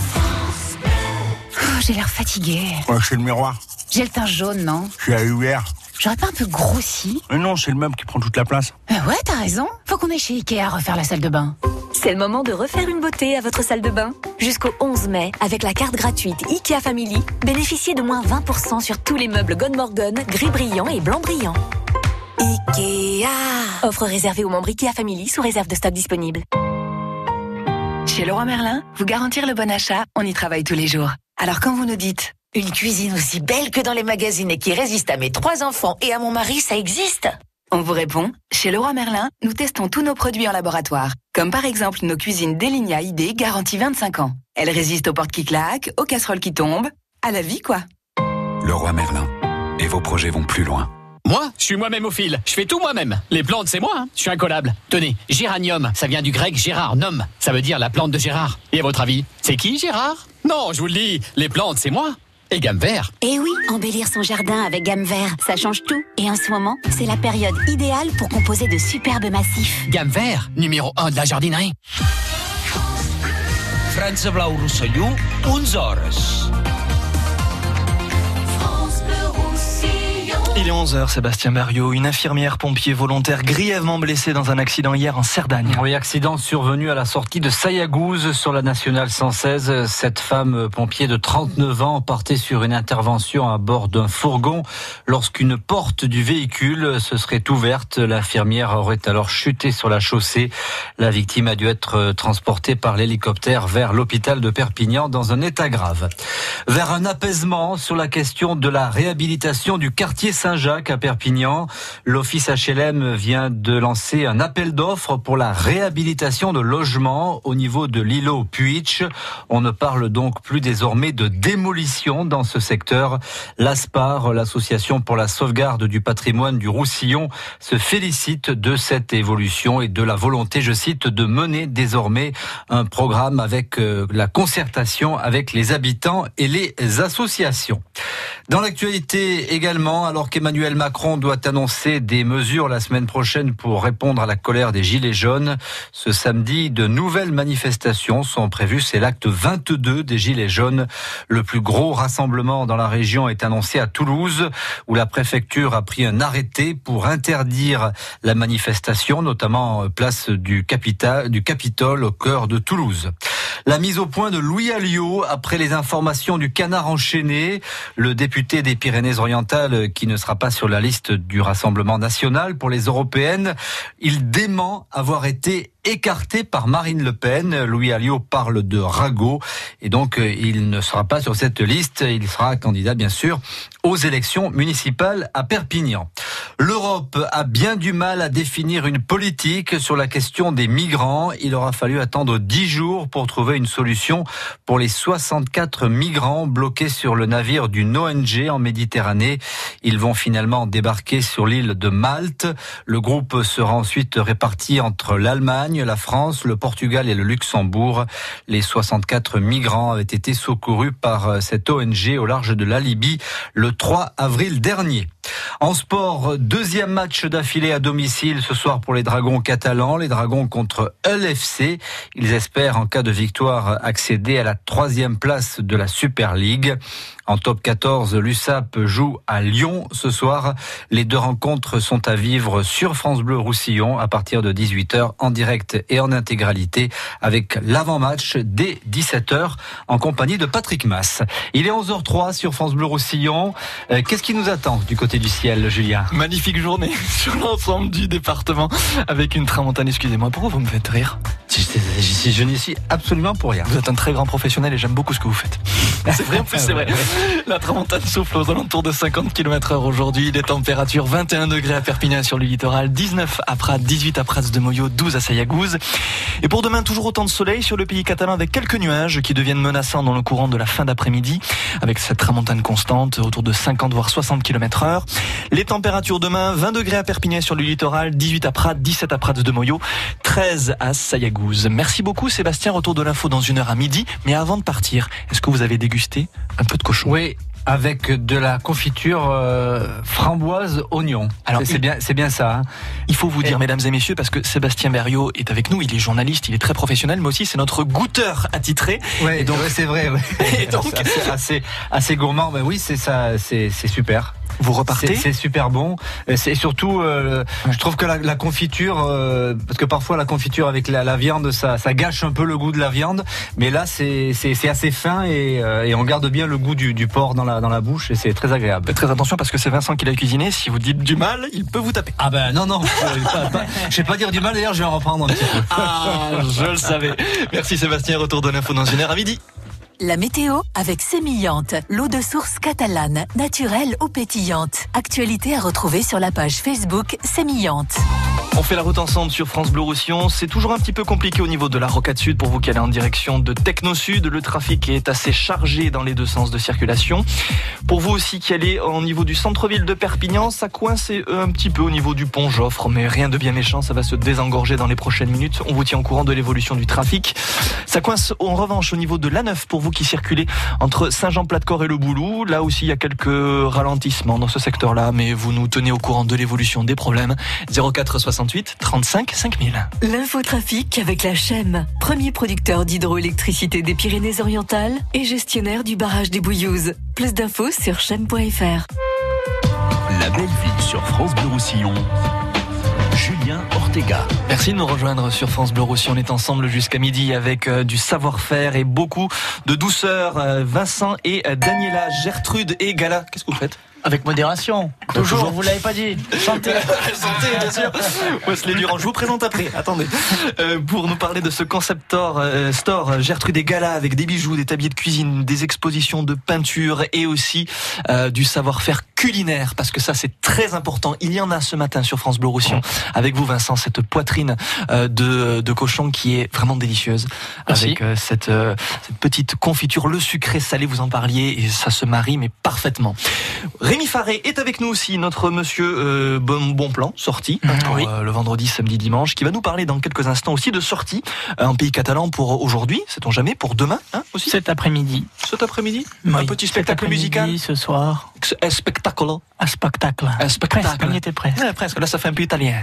Oh, j'ai l'air fatiguée. Ouais, c'est le miroir. J'ai le teint jaune, non? Je suis à UR. J'aurais pas un peu grossi? Mais non, c'est le meuble qui prend toute la place. Ouais, t'as raison. Faut qu'on aille chez Ikea refaire la salle de bain. C'est le moment de refaire une beauté à votre salle de bain. Jusqu'au 11 mai, avec la carte gratuite Ikea Family, bénéficiez de moins 20% sur tous les meubles God Morgan, gris brillant et blanc brillant. Ikea. Offre réservée aux membres Ikea Family sous réserve de stock disponible. Chez Leroy Merlin, vous garantir le bon achat, on y travaille tous les jours. Alors quand vous nous dites « Une cuisine aussi belle que dans les magazines et qui résiste à mes 3 enfants et à mon mari, ça existe ?» On vous répond « Chez Leroy Merlin, nous testons tous nos produits en laboratoire, comme par exemple nos cuisines Delinia ID garantie 25 ans. Elles résistent aux portes qui claquent, aux casseroles qui tombent, à la vie quoi !» Leroy Merlin, et vos projets vont plus loin. Moi, je suis moi-même au fil. Je fais tout moi-même. Les plantes, c'est moi, hein. Je suis incollable. Tenez, géranium, ça vient du grec Gérard, nom. Ça veut dire la plante de Gérard. Et à votre avis, c'est qui Gérard? Non, je vous le dis, les plantes, c'est moi. Et Gamme Vert. Eh oui, embellir son jardin avec Gamme Vert, ça change tout. Et en ce moment, c'est la période idéale pour composer de superbes massifs. Gamme Vert, numéro 1 de la jardinerie. France Bleu Roussillon, 11h. Il est 11h, Sébastien Barrio. Une infirmière pompier volontaire grièvement blessée dans un accident hier en Cerdagne. Oui, accident survenu à la sortie de Saillagouze sur la nationale 116. Cette femme pompier de 39 ans partait sur une intervention à bord d'un fourgon. Lorsqu'une porte du véhicule se serait ouverte, l'infirmière aurait alors chuté sur la chaussée. La victime a dû être transportée par l'hélicoptère vers l'hôpital de Perpignan dans un état grave. Vers un apaisement sur la question de la réhabilitation du quartier Saint-Jacques à Perpignan, l'Office HLM vient de lancer un appel d'offres pour la réhabilitation de logements au niveau de l'îlot Puitch. On ne parle donc plus désormais de démolition dans ce secteur. L'ASPAR, l'association pour la sauvegarde du patrimoine du Roussillon, se félicite de cette évolution et de la volonté, je cite, de mener désormais un programme avec la concertation avec les habitants et les associations. Dans l'actualité également, alors qu'Emmanuel Macron doit annoncer des mesures la semaine prochaine pour répondre à la colère des Gilets jaunes, ce samedi, de nouvelles manifestations sont prévues. C'est l'acte 22 des Gilets jaunes. Le plus gros rassemblement dans la région est annoncé à Toulouse, où la préfecture a pris un arrêté pour interdire la manifestation, notamment place du Capitole, au cœur de Toulouse. La mise au point de Louis Alliot après les informations du Canard enchaîné. Le député des Pyrénées-Orientales, qui ne sera pas sur la liste du Rassemblement national pour les européennes, il dément avoir été écarté par Marine Le Pen. Louis Alliot parle de ragot et donc il ne sera pas sur cette liste. Il sera candidat, bien sûr, aux élections municipales à Perpignan. L'Europe a bien du mal à définir une politique sur la question des migrants. Il aura fallu attendre 10 jours pour trouver une solution pour les 64 migrants bloqués sur le navire d'une ONG en Méditerranée. Ils vont finalement débarquer sur l'île de Malte. Le groupe sera ensuite réparti entre l'Allemagne, la France, le Portugal et le Luxembourg. Les 64 migrants avaient été secourus par cette ONG au large de la Libye le 3 avril dernier. En sport, deuxième match d'affilée à domicile ce soir pour les Dragons Catalans. Les Dragons contre LFC. Ils espèrent, en cas de victoire, accéder à la 3e place de la Super League. En Top 14, l'USAP joue à Lyon ce soir. Les deux rencontres sont à vivre sur France Bleu Roussillon à partir de 18h en direct et en intégralité, avec l'avant-match dès 17h en compagnie de Patrick Mass. Il est 11h03 sur France Bleu Roussillon. Qu'est-ce qui nous attend du côté du ciel, Julien? Magnifique journée sur l'ensemble du département avec une tramontane. Excusez-moi, pourquoi vous me faites rire? Je n'y suis absolument pour rien. Vous êtes un très grand professionnel et j'aime beaucoup ce que vous faites. C'est vrai, en plus, c'est vrai. La tramontane souffle aux alentours de 50 km/h aujourd'hui. Les températures 21 degrés à Perpignan sur le littoral, 19 à Prades, 18 à Prats-de-Moyo, 12 à Saillagouze. Et pour demain, toujours autant de soleil sur le pays catalan avec quelques nuages qui deviennent menaçants dans le courant de la fin d'après-midi avec cette tramontane constante autour de 50 voire 60 km/h. Les températures demain, 20 degrés à Perpignan sur le littoral, 18 à Prades, 17 à Prats-de-Moyo, 13 à Saillagouze. Merci beaucoup Sébastien, retour de l'info dans 1h à midi. Mais avant de partir, est-ce que vous avez dégusté un peu de cochon? Oui, avec de la confiture framboise oignon. Alors c'est bien ça. Hein. Il faut vous dire, mesdames et messieurs, parce que Sébastien Berriot est avec nous. Il est journaliste, il est très professionnel, mais aussi c'est notre goûteur attitré. Oui, et donc c'est vrai. Ouais. Et donc c'est assez gourmand. Mais oui, c'est ça, c'est super. Vous repartez. C'est super bon. C'est surtout, je trouve que la confiture, parce que parfois la confiture avec la viande, ça gâche un peu le goût de la viande. Mais là, c'est assez fin et on garde bien le goût du porc dans la bouche et c'est très agréable. Faites très attention parce que c'est Vincent qui l'a cuisiné. Si vous dites du mal, il peut vous taper. Ah ben non, je vais pas dire du mal. D'ailleurs, je vais en reprendre un petit peu. Ah, je le savais. Merci Sébastien. Retour de l'info dans 1h à midi. La météo avec Sémillante, l'eau de source catalane, naturelle ou pétillante. Actualité à retrouver sur la page Facebook Sémillante. On fait la route ensemble sur France Bleu Roussillon. C'est toujours un petit peu compliqué au niveau de la rocade sud pour vous qui allez en direction de Techno Sud. Le trafic est assez chargé dans les deux sens de circulation. Pour vous aussi qui allez au niveau du centre-ville de Perpignan, ça coince un petit peu au niveau du pont Joffre, mais rien de bien méchant, ça va se désengorger dans les prochaines minutes. On vous tient au courant de l'évolution du trafic. Ça coince en revanche au niveau de l'A9 pour vous qui circulez entre Saint-Jean-Plat-de-Corps et Le Boulou. Là aussi, il y a quelques ralentissements dans ce secteur-là, mais vous nous tenez au courant de l'évolution des problèmes. 0460 35 5000. L'infotrafic avec la CHEM, premier producteur d'hydroélectricité des Pyrénées-Orientales et gestionnaire du barrage des Bouillouses. Plus d'infos sur chem.fr. La belle vie sur France Bleu Roussillon. Julien Ortega. Merci de nous rejoindre sur France Bleu Roussillon. On est ensemble jusqu'à midi avec du savoir-faire et beaucoup de douceur. Vincent et Daniela, Gertrude et Gala. Qu'est-ce que vous faites ? Avec modération. Toujours, vous l'avez pas dit. Santé. Santé, bien sûr. Wesley Durand, je vous présente après. Attendez. Pour nous parler de ce concept store, Gertrude et Gala, avec des bijoux, des tabliers de cuisine, des expositions de peinture et aussi du savoir-faire culinaire, parce que ça c'est très important. Il y en a ce matin sur France Bleu Roussillon. Avec vous Vincent, cette poitrine de cochon qui est vraiment délicieuse. Merci. Avec cette petite confiture, le sucré salé, vous en parliez, et ça se marie mais parfaitement. Rémi Farré est avec nous aussi, notre monsieur Bon Plan, sorti pour le vendredi, samedi, dimanche, qui va nous parler dans quelques instants aussi de sortie en pays catalan pour aujourd'hui, sait-on jamais, pour demain aussi. Cet après-midi oui. Un petit spectacle musical ce soir. Un spectacle. On y était presque. Ouais, presque, là ça fait un peu italien.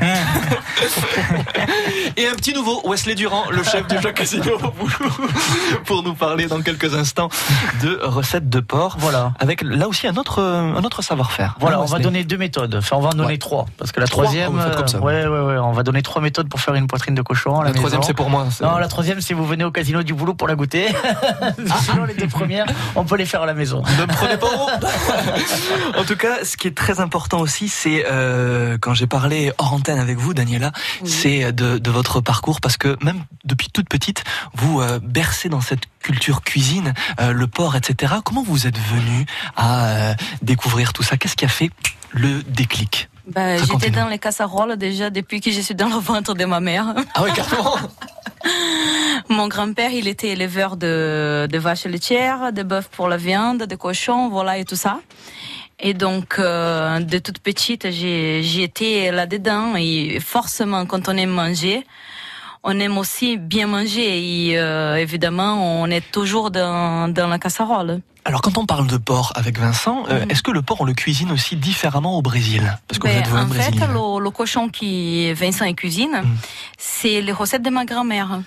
Et un petit nouveau, Wesley Durand, le chef du jeu casino, pour nous parler dans quelques instants de recettes de porc. Voilà. Avec là aussi un autre savoir-faire. Voilà, on va donner deux méthodes. Enfin, on va en donner trois. Parce que la troisième, on va donner trois méthodes pour faire une poitrine de cochon. La troisième, c'est pour moi. Non, la troisième, c'est vous venez au casino du boulot pour la goûter. Sinon, les deux premières, on peut les faire à la maison. Ne me prenez pas au mot. En tout cas, ce qui est très important aussi, c'est quand j'ai parlé hors antenne avec vous, Daniela, c'est de votre parcours, parce que même depuis toute petite, vous bercez dans cette culture cuisine, le porc, etc. Comment vous êtes venu à découvrir tout ça? Qu'est-ce qui a fait le déclic? J'étais dans les casseroles déjà depuis que je suis dans le ventre de ma mère. Ah oui, carrément. Mon grand-père, il était éleveur de vaches laitières, de bœufs pour la viande, de cochons, voilà, et tout ça. Et donc, de toute petite, j'y étais là-dedans. Et forcément, quand on aime manger, on aime aussi bien manger. Et évidemment, on est toujours dans la casserole. Alors, quand on parle de porc avec Vincent, est-ce que le porc, on le cuisine aussi différemment au Brésil? Parce que vous êtes Brésilien. En fait, le cochon qui Vincent cuisine, c'est les recettes de ma grand-mère.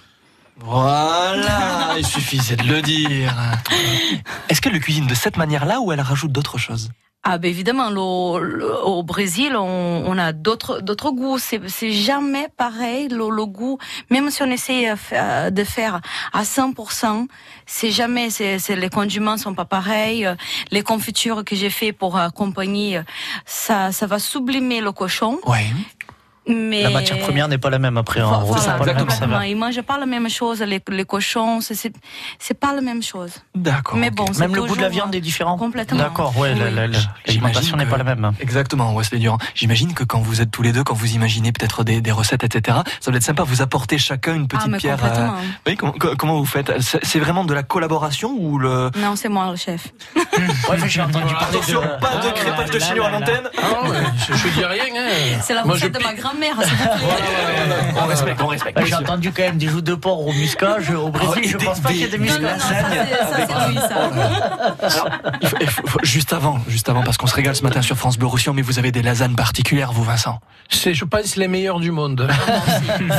Voilà, il suffisait de le dire. Est-ce qu'elle le cuisine de cette manière-là ou elle rajoute d'autres choses? Ah ben évidemment, au Brésil, on a d'autres goûts. C'est jamais pareil le goût. Même si on essaie de faire à 100%, c'est jamais. Les condiments sont pas pareils. Les confitures que j'ai fait pour accompagner, ça va sublimer le cochon. Ouais. Mais la matière première n'est pas la même après. Ils mangent pas la même chose. Les cochons, c'est pas la même chose. D'accord. Mais bon, même le goût de la viande est différent. Complètement. D'accord. Ouais, l'alimentation n'est pas la même. Exactement. Wesley Durand. J'imagine que quand vous êtes tous les deux, quand vous imaginez peut-être des recettes, etc. Ça doit être sympa. Vous apportez chacun une petite pierre. Oui, comment vous faites? C'est vraiment de la collaboration ou le? Non, c'est moi le chef. J'ai entendu parler de pas de crépage de chignon à l'antenne. Je dis rien. C'est la recette de ma grand. On respecte. J'ai entendu quand même des joues de porc au muscage au Brésil. Je pense pas qu'il y ait des muscades. Juste avant, parce qu'on se régale ce matin sur France Bleu Roussillon, mais vous avez des lasagnes particulières, vous Vincent? Je pense les meilleures du monde.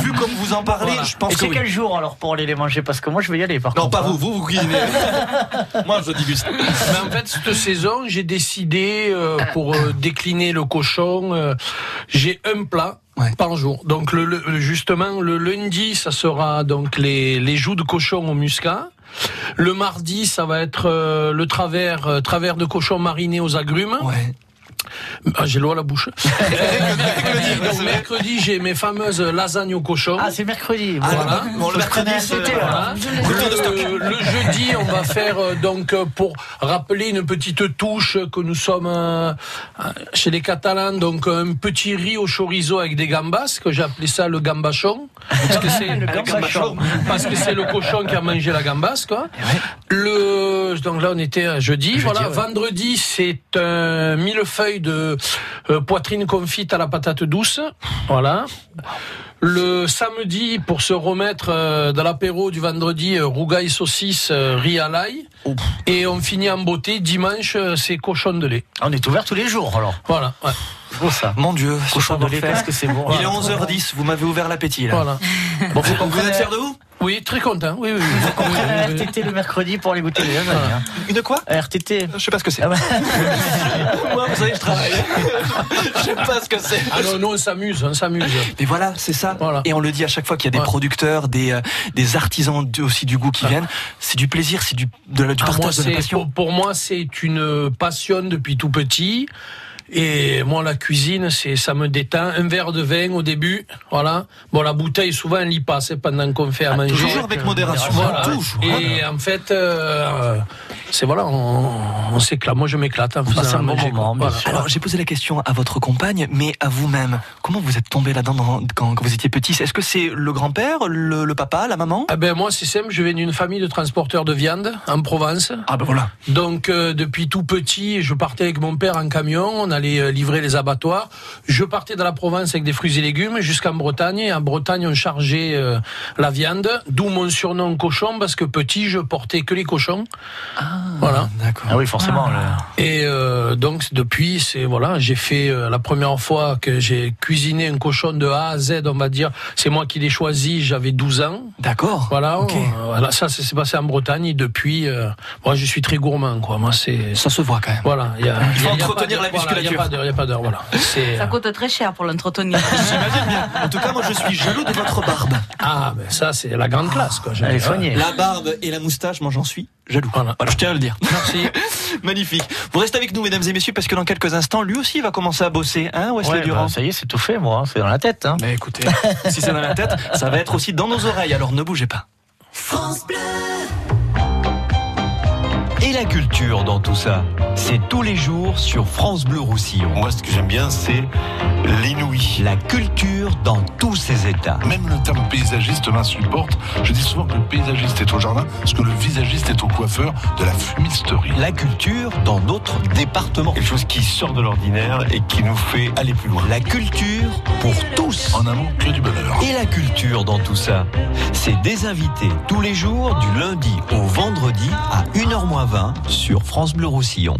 Vu comme vous en parlez, voilà. Je pense et que c'est oui. Quel jour alors pour aller les manger? Parce que moi je vais y aller par contre. Non, pas vous, vous cuisinez. Moi je déguste. Mais en fait, cette saison, j'ai décidé pour décliner le cochon, j'ai un plat. Ouais. Par jour. Donc justement le lundi, ça sera donc les joues de cochon au muscat. Le mardi, ça va être le travers de cochon mariné aux agrumes. Ouais. Ah, j'ai l'eau à la bouche. Mercredi, j'ai mes fameuses lasagnes au cochon. Ah, c'est mercredi. Voilà. Bon, le mercredi, c'était là. Le jeudi, on va faire donc pour rappeler une petite touche que nous sommes chez les Catalans. Donc un petit riz au chorizo avec des gambas, que j'ai appelé ça le gambachon, parce que c'est le gambachon, parce que c'est le cochon qui a mangé la gambasse, quoi. Ouais. Donc là, on était à jeudi. Voilà. Ouais. Vendredi, c'est un millefeuille de poitrine confite à la patate douce. Voilà. Le samedi, pour se remettre de l'apéro du vendredi, rougail saucisse, riz à l'ail. Ouf. Et on finit en beauté. Dimanche, c'est cochon de lait. On est ouvert tous les jours alors. Voilà. Ouais. Oh, ça. Mon Dieu, cochon de lait, qu'est-ce que c'est bon. Il est 11h10, vous m'avez ouvert l'appétit là. Voilà. Bon, vous êtes fiers de vous? Oui, très content. Oui, oui. Ils comprennent la RTT le mercredi pour aller goûter les jeunes. Une quoi? RTT. Je sais pas ce que c'est. Moi, vous savez, je travaille. Je sais pas ce que c'est. Alors, nous, on s'amuse, Mais voilà, c'est ça. Voilà. Et on le dit à chaque fois qu'il y a des producteurs, des artisans aussi du goût qui viennent. C'est du plaisir, c'est du partage, de la passion. Pour moi, c'est une passion depuis tout petit. Et moi, la cuisine, ça me détend. Un verre de vin au début, voilà. Bon, la bouteille, souvent, elle y passe pendant qu'on fait à manger. Toujours avec modération. Voilà. Toujours. Et en fait, c'est voilà, on s'éclate. Moi, je m'éclate en faisant un bon moment. Voilà. Alors, j'ai posé la question à votre compagne, mais à vous-même. Comment vous êtes tombé là-dedans quand vous étiez petit? Est-ce que c'est le grand-père, le papa, la maman? Eh ben, moi, c'est simple. Je viens d'une famille de transporteurs de viande en Provence. Ah ben voilà. Donc, depuis tout petit, je partais avec mon père en camion. On allait livrer les abattoirs. Je partais dans la Provence avec des fruits et légumes jusqu'en Bretagne. Et en Bretagne, on chargeait la viande, d'où mon surnom cochon, parce que petit, je portais que les cochons. Ah, voilà. D'accord. Ah oui, forcément. Ah. Et donc, depuis, voilà, j'ai fait la première fois que j'ai cuisiné un cochon de A à Z, on va dire. C'est moi qui l'ai choisi, j'avais 12 ans. D'accord. Voilà, okay. Voilà, ça s'est passé en Bretagne. Et depuis, moi, je suis très gourmand, quoi. Moi, ça se voit quand même. Voilà. Il faut entretenir la musculature. Il n'y a pas d'heure, voilà. Ça coûte très cher pour l'entretenir. J'imagine bien. En tout cas, moi, je suis jaloux de votre barbe. Ah, mais ça, c'est la grande classe, quoi. La barbe et la moustache, moi, j'en suis jaloux. Voilà. Voilà, je tiens à le dire. Merci. Magnifique. Vous restez avec nous, mesdames et messieurs, parce que dans quelques instants, lui aussi va commencer à bosser, hein, Wesley Durand. Bah, ça y est, c'est tout fait, moi. C'est dans la tête, hein. Mais écoutez, si c'est dans la tête, ça va être aussi dans nos oreilles. Alors, ne bougez pas. France Bleu. Et la culture dans tout ça, c'est tous les jours sur France Bleu Roussillon. Moi, ce que j'aime bien, c'est l'inouï. La culture dans tous ses états. Même le terme paysagiste m'insupporte. Je dis souvent que le paysagiste est au jardin, parce que le visagiste est au coiffeur de la fumisterie. La culture dans notre département. Quelque chose qui sort de l'ordinaire et qui nous fait aller plus loin. La culture pour tous. En un mot, que du bonheur. Et la culture dans tout ça, c'est des invités tous les jours, du lundi au vendredi à 1h20. Sur France Bleu Roussillon.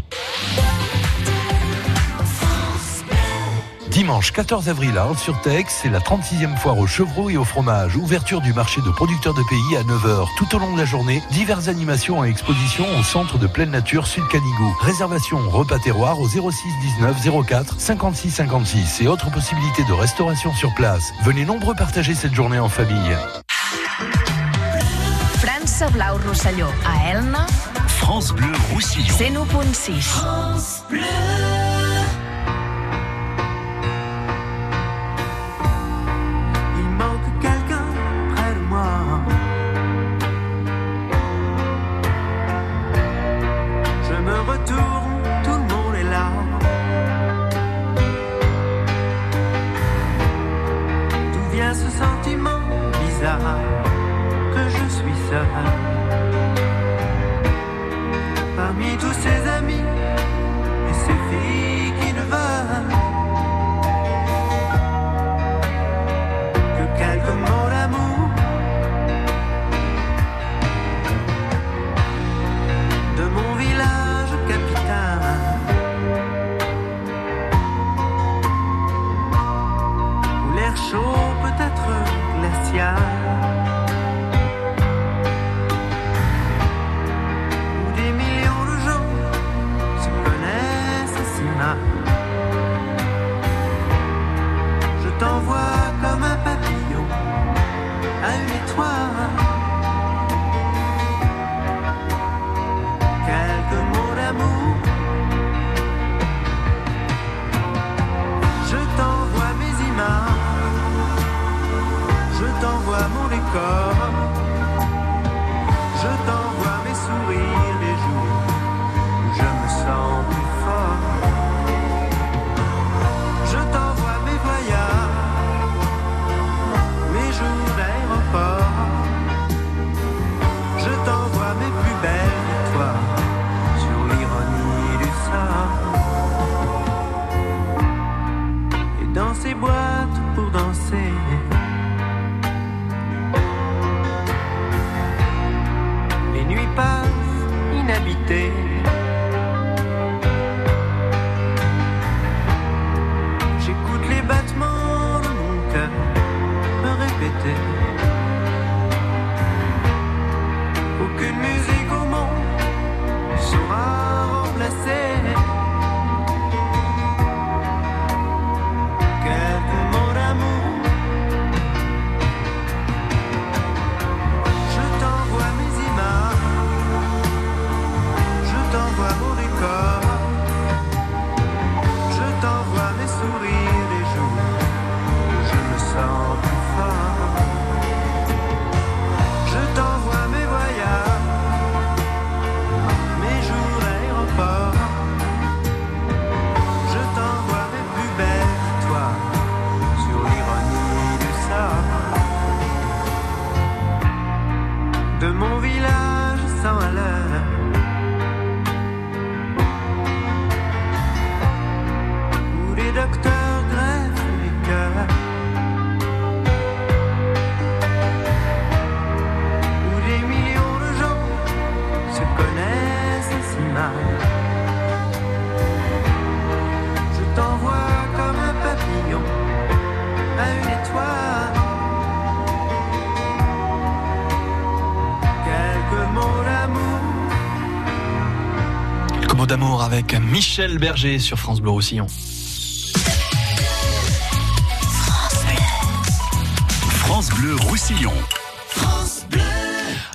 Dimanche 14 avril à Anse-sur-Tech, c'est la 36e foire aux chevreaux et au fromage. Ouverture du marché de producteurs de pays à 9h. Tout au long de la journée, diverses animations et expositions au centre de pleine nature Sud Canigou. Réservation repas terroir au 06 19 04 56 56 et autres possibilités de restauration sur place. Venez nombreux partager cette journée en famille. France Blau Roussillon à Elna. France Bleu Roussillon. C'est nous pour une 6. France Bleu. Il manque quelqu'un près de moi. Je me retourne, tout le monde est là. D'où vient ce sentiment bizarre que je suis seul? Parmi tous ses amis et ses filles qui ne veulent que quelques mots d'amour. De mon village capital, où l'air chaud peut être glacial. Je t'envoie mes sourires, les jours où je me sens plus fort. Je t'envoie mes voyages, mes jours d'aéroport. Je t'envoie mes plus belles victoires sur l'ironie du sort. Et dans ces boîtes pour danser, inhabité, j'écoute les battements de mon cœur me répéter mots d'amour avec Michel Berger sur France Bleu Roussillon. France Bleu Roussillon. France Bleu.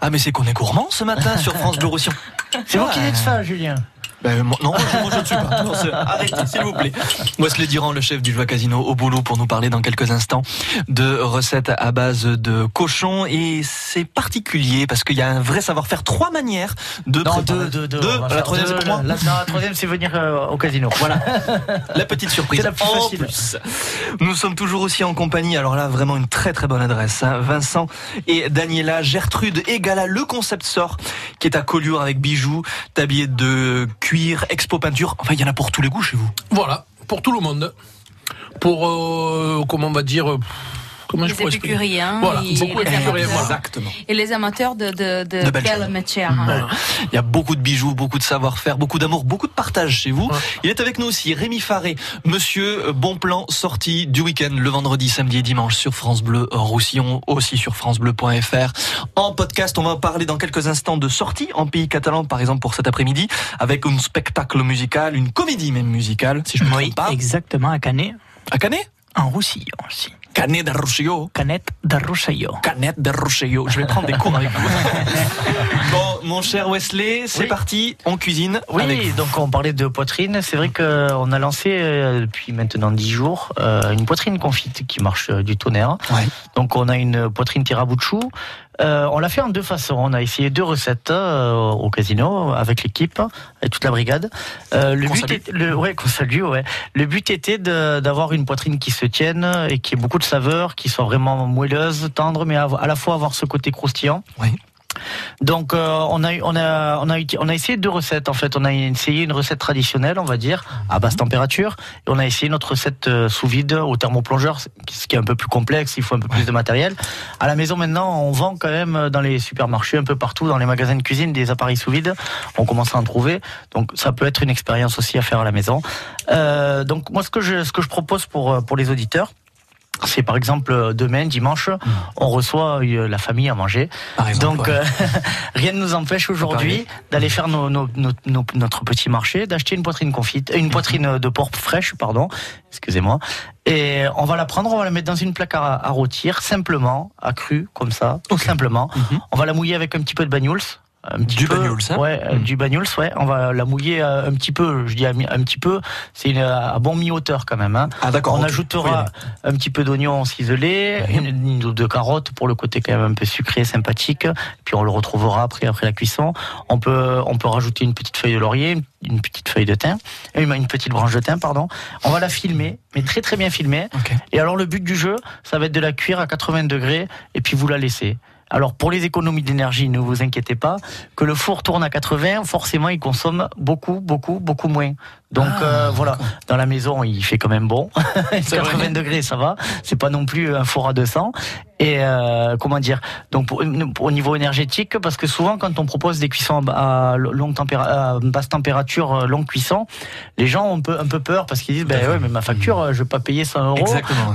Ah mais c'est qu'on est gourmand ce matin sur France Bleu Roussillon. C'est vous qui dites ça, Julien. Ben, non, je ne suis pas. Non, arrêtez, s'il vous plaît. Wesley Durand, le chef du Joie Casino, au boulot pour nous parler dans quelques instants de recettes à base de cochon. Et c'est particulier parce qu'il y a un vrai savoir-faire. Trois manières de préparer. La troisième, c'est pour moi. La troisième, c'est venir au casino. Voilà. La petite surprise. C'est la plus facile. Plus. Nous sommes toujours aussi en compagnie. Alors là, vraiment une très très bonne adresse. Hein. Vincent et Daniela, Gertrude et Gala. Le concept sort qui est à Collioure avec bijoux, tablier de cuir, expo peinture, enfin il y en a pour tous les goûts chez vous. Voilà, pour tout le monde. Pour, comment on va dire... les épicuriens, voilà, beaucoup épicuriens, exactement. Et les amateurs de belle matière. Voilà. Il y a beaucoup de bijoux, beaucoup de savoir-faire, beaucoup d'amour, beaucoup de partage chez vous. Ouais. Il est avec nous aussi Rémi Farré, monsieur Bonplan, sortie du week-end le vendredi, samedi et dimanche sur France Bleu Roussillon, aussi sur francebleu.fr. En podcast, on va parler dans quelques instants de sorties en pays catalan, par exemple pour cet après-midi, avec un spectacle musical, une comédie même musicale, si je ne me trompe pas. Exactement, à Canet. À Canet ? En Roussillon aussi. Canet-en-Roussillon. Canet-en-Roussillon. Canet-en-Roussillon. Je vais prendre des cours avec vous. Bon, mon cher Wesley, c'est parti, on cuisine. Oui, avec... donc on parlait de poitrine. C'est vrai qu'on a lancé depuis maintenant 10 jours une poitrine confite qui marche du tonnerre. Ouais. Donc on a une poitrine tiramisu. On l'a fait en deux façons. On a essayé deux recettes au casino avec l'équipe et toute la brigade. Le but était d'avoir une poitrine qui se tienne et qui ait beaucoup de saveurs, qui soit vraiment moelleuse, tendre, mais à la fois avoir ce côté croustillant. Oui. Donc on a essayé deux recettes en fait. On a essayé une recette traditionnelle, on va dire, à basse température, et on a essayé notre recette sous vide au thermoplongeur, ce qui est un peu plus complexe, il faut un peu plus de matériel. À la maison maintenant, on vend quand même dans les supermarchés, un peu partout, dans les magasins de cuisine, des appareils sous vide. On commence à en trouver, donc ça peut être une expérience aussi à faire à la maison. Donc moi ce que je propose pour les auditeurs, c'est par exemple demain, dimanche, on reçoit la famille à manger. Donc rien ne nous empêche aujourd'hui d'aller faire notre petit marché, d'acheter une poitrine confite, une poitrine de porc fraîche, pardon, excusez-moi. Et on va la prendre, on va la mettre dans une plaque à rôtir, simplement, à cru, comme ça, tout simplement. On va la mouiller avec un petit peu de bagnoules. Du bagnoules, ouais. On va la mouiller un petit peu, je dis un petit peu, c'est à bon mi-hauteur quand même. Hein. Ah d'accord. On ajoutera un petit peu d'oignons ciselés, une ou deux carottes pour le côté quand même un peu sucré, sympathique. Puis on le retrouvera après la cuisson. On peut rajouter une petite feuille de laurier, une petite feuille de thym, une petite branche de thym, pardon. On va la filmer, mais très très bien filmer. Okay. Et alors le but du jeu, ça va être de la cuire à 80 degrés et puis vous la laissez. Alors pour les économies d'énergie, ne vous inquiétez pas, que le four tourne à 80, forcément il consomme beaucoup moins. Donc voilà, dans la maison il fait quand même bon, 80 degrés ça va, c'est pas non plus un four à 200. Et donc au niveau énergétique, parce que souvent quand on propose des cuissons à basse température, longue cuisson, les gens ont un peu peur parce qu'ils disent mais ma facture, je vais pas payer 100 euros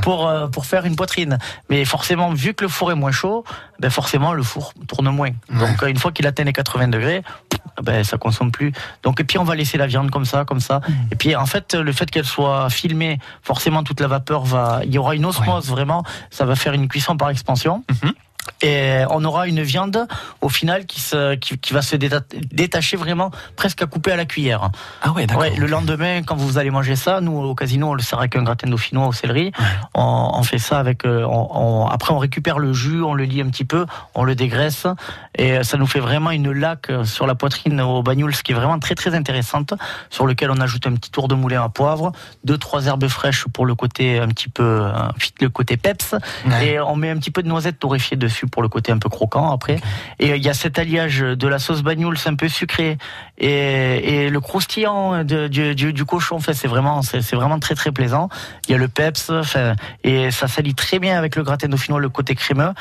pour faire une poitrine. Mais forcément, vu que le four est moins chaud, forcément le four tourne moins. Ouais. Donc une fois qu'il atteint les 80 degrés, ça consomme plus. Donc et puis on va laisser la viande comme ça. Et puis en fait, le fait qu'elle soit filmée, forcément toute la vapeur il y aura une osmose vraiment. Ça va faire une cuisson par expansion. Et on aura une viande au final qui va se détacher vraiment, presque à couper à la cuillère. Ah ouais, d'accord. Ouais, le lendemain, quand vous allez manger ça, nous au casino, on le sert avec un gratin dauphinois au céleri. Ouais. On fait ça avec. Après, on récupère le jus, on le lie un petit peu, on le dégraisse, et ça nous fait vraiment une laque sur la poitrine au bagnoules, ce qui est vraiment très très intéressante. Sur lequel on ajoute un petit tour de moulin à poivre, 2-3 herbes fraîches pour le côté un petit peu, le côté peps, et on met un petit peu de noisettes torréfiées dessus. Pour le côté un peu croquant après. Et il y a cet alliage de la sauce bagnoule, c'est un peu sucré, et le croustillant du cochon, c'est vraiment très très plaisant. Il y a le peps, et ça s'allie très bien avec le gratin dauphinois, le côté crémeux.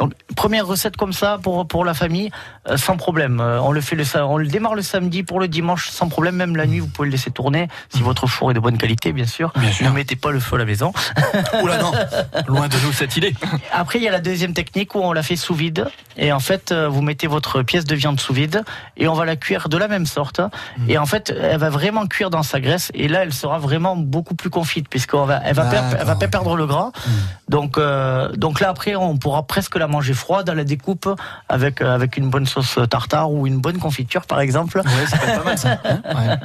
Donc première recette comme ça pour la famille, sans problème. On le démarre le samedi pour le dimanche sans problème, même la nuit vous pouvez le laisser tourner si votre four est de bonne qualité, bien sûr. Ne mettez pas le feu à la maison. Oula non, loin de nous cette idée. Après il y a la deuxième technique où on la fait sous vide, et en fait vous mettez votre pièce de viande sous vide et on va la cuire de la même même sorte. Et en fait, elle va vraiment cuire dans sa graisse. Et là, elle sera vraiment beaucoup plus confite, puisqu'elle va, elle va pas perdre le gras. Donc là, après, on pourra presque la manger froide à la découpe avec une bonne sauce tartare ou une bonne confiture, par exemple. Ouais, ça fait pas mal ça. Ouais.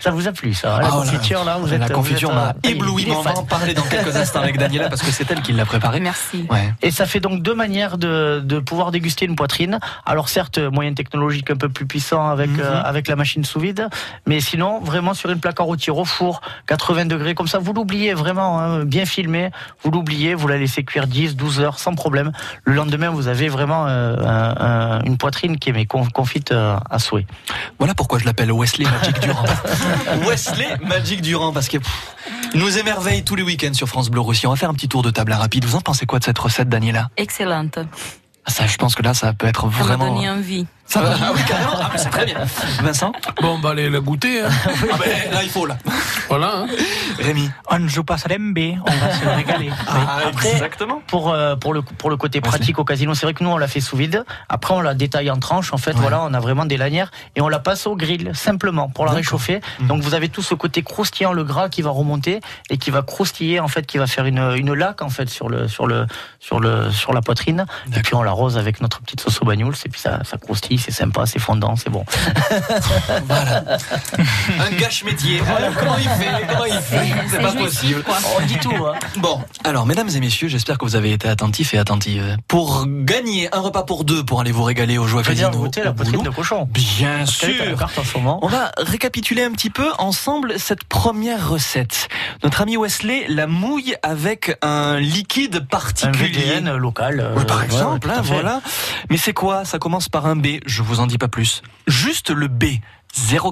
Ça vous a plu, ça? La confiture, là, vous êtes. La confiture m'a ébloui. On va en parler dans quelques instants avec Daniela, parce que c'est elle qui l'a préparée. Merci. Ouais. Et ça fait donc deux manières de pouvoir déguster une poitrine. Alors, certes, moyen technologique un peu plus puissant avec la machine sous vide, mais sinon, vraiment sur une placarde au tir au four, 80 degrés, comme ça, vous l'oubliez vraiment, hein, bien filmé, vous l'oubliez, vous la laissez cuire 10, 12 heures sans problème. Le lendemain, vous avez vraiment une poitrine qui est confite à souhait. Voilà pourquoi je l'appelle Wesley Magic Durand. Wesley Magic Durand, parce que il nous émerveille tous les week-ends sur France Bleu Roussillon. On va faire un petit tour de table rapide. Vous en pensez quoi de cette recette, Daniela? Excellente. Ça, je pense que là, ça peut être vraiment. Ça m'a donné envie. Ça va, ah oui, carrément. Ah, bah, c'est très bien. Vincent? Bon, bah, allez, le goûter. Hein. Ah, bah, là, il faut, là. Voilà. Hein. Rémi? On ne joue pas à l'MB, on va se régaler. Ah, après, exactement. Pour le côté pratique au casino, c'est vrai que nous, on la fait sous vide. Après, on la détaille en tranches. En fait, voilà, on a vraiment des lanières et on la passe au grill, simplement, pour la réchauffer. Donc, vous avez tout ce côté croustillant, le gras qui va remonter et qui va croustiller, en fait, qui va faire une laque, en fait, sur la poitrine. D'accord. Et puis, on l'arrose avec notre petite sauce au bagnoules et puis ça croustille. C'est sympa, c'est fondant, c'est bon. Voilà. Un gâche-métier. Alors, comment il fait c'est pas possible. On dit tout. Hein. Bon, alors, mesdames et messieurs, j'espère que vous avez été attentifs et attentives. Pour gagner un repas pour deux, pour aller vous régaler au Joie Casino. Vous goûter la poitrine de cochon. Bien sûr. On va récapituler un petit peu ensemble cette première recette. Notre ami Wesley la mouille avec un liquide particulier. Un VDN local. Par exemple, ouais, hein, voilà. Mais c'est quoi? Ça commence par un B. Je vous en dis pas plus. Juste le B.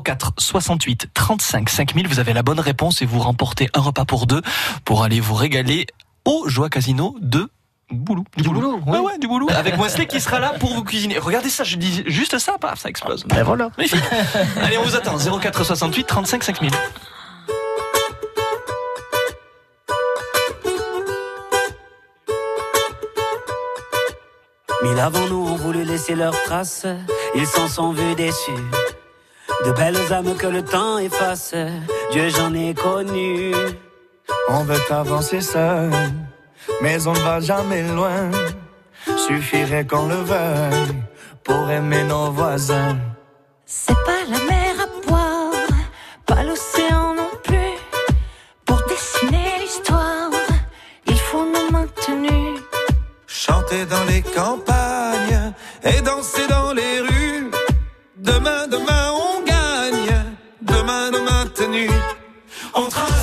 04 68 35 5000. Vous avez la bonne réponse et vous remportez un repas pour deux pour aller vous régaler au Joie Casino de Boulou. Du boulot. Ouais, du boulot. Avec Wesley qui sera là pour vous cuisiner. Regardez ça, je dis juste ça, paf, ça explose. Ben voilà. Allez, on vous attend. 04 68 35 5000. Mille avant nous ont voulu laisser leurs traces, ils s'en sont vus déçus. De belles âmes que le temps efface, Dieu j'en ai connu. On veut avancer seul, mais on ne va jamais loin. Suffirait qu'on le veuille pour aimer nos voisins. C'est pas la mer à boire, pas l'océan non plus. Pour dessiner l'histoire, il faut nos mains tenues. Chanter dans les campagnes et danser dans les rues. Demain, demain, on gagne. Demain, nos mains tenues. On trace.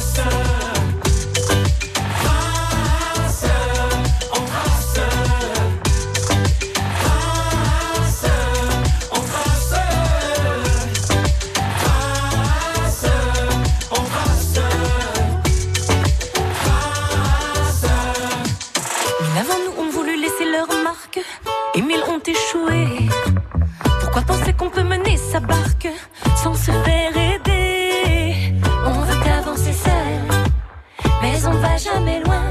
Et mille ont échoué. Pourquoi penser qu'on peut mener sa barque sans se faire aider? On veut avancer seul, mais on va jamais loin.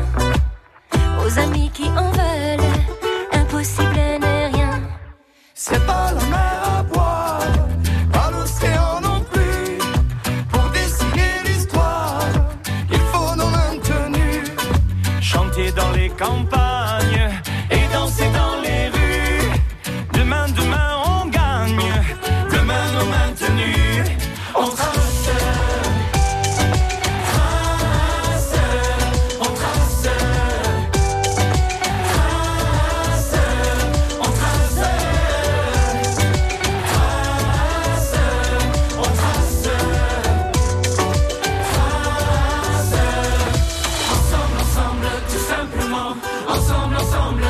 Aux amis qui en veulent, impossible n'est rien. C'est pas la mer à boire, pas l'océan non plus. Pour dessiner l'histoire, il faut nos mains tenues. Chanter dans les campagnes et danser dans les rues. Demain, demain, on gagne. Demain, nos mains tenues. On trace. Trace. On trace. Trace. On trace. Trace. On trace. Trace. Ensemble, ensemble, tout simplement. Ensemble, ensemble.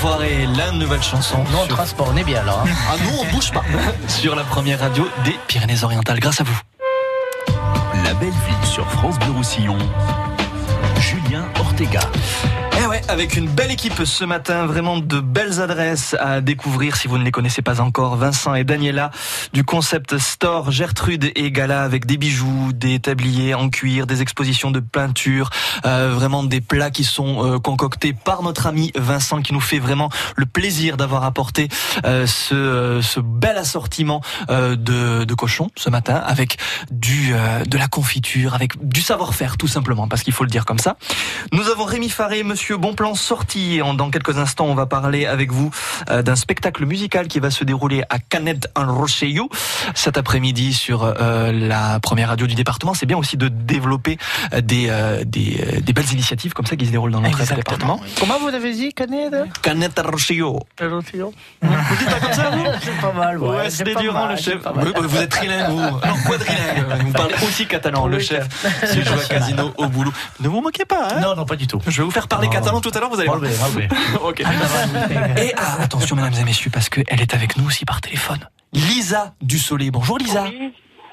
Farré, la nouvelle chanson. Non, transport, on est bien là. Hein. Ah nous, on bouge pas. Sur la première radio des Pyrénées-Orientales, grâce à vous. La belle vie sur France Bleu Roussillon, Julien Ortega. Eh ouais, avec une belle équipe ce matin, vraiment de belles adresses à découvrir si vous ne les connaissez pas encore. Vincent et Daniela du concept store Gertrude et Gala, avec des bijoux, des tabliers en cuir, des expositions de peinture, vraiment des plats qui sont concoctés par notre ami Vincent, qui nous fait vraiment le plaisir d'avoir apporté ce bel assortiment de cochons ce matin, avec de la confiture, avec du savoir-faire tout simplement, parce qu'il faut le dire comme ça. Nous avons Rémi Farré, monsieur Bonplan sorti. Dans quelques instants, on va parler avec vous d'un spectacle musical qui va se dérouler à Canet-en-Roussillon cet après-midi sur la première radio du département. C'est bien aussi de développer des belles initiatives comme ça qui se déroulent dans notre département. Oui. Comment vous avez dit Canet-en-Roussillon. Vous dites pas comme ça, vous? C'est pas mal. Ouais, Wesley Durand, le chef. Vous êtes trilingue, vous. Non, quadrilingue. Vous parlez aussi catalan, le chef. Si je joue à casino au boulot. Ne vous moquez pas, hein? Non, non, pas du tout. Je vais vous faire parler catalan tout à l'heure, vous allez voir. Okay. Et attention, mesdames et messieurs, parce qu'elle est avec nous aussi par téléphone. Lisa du Soleil. Bonjour Lisa.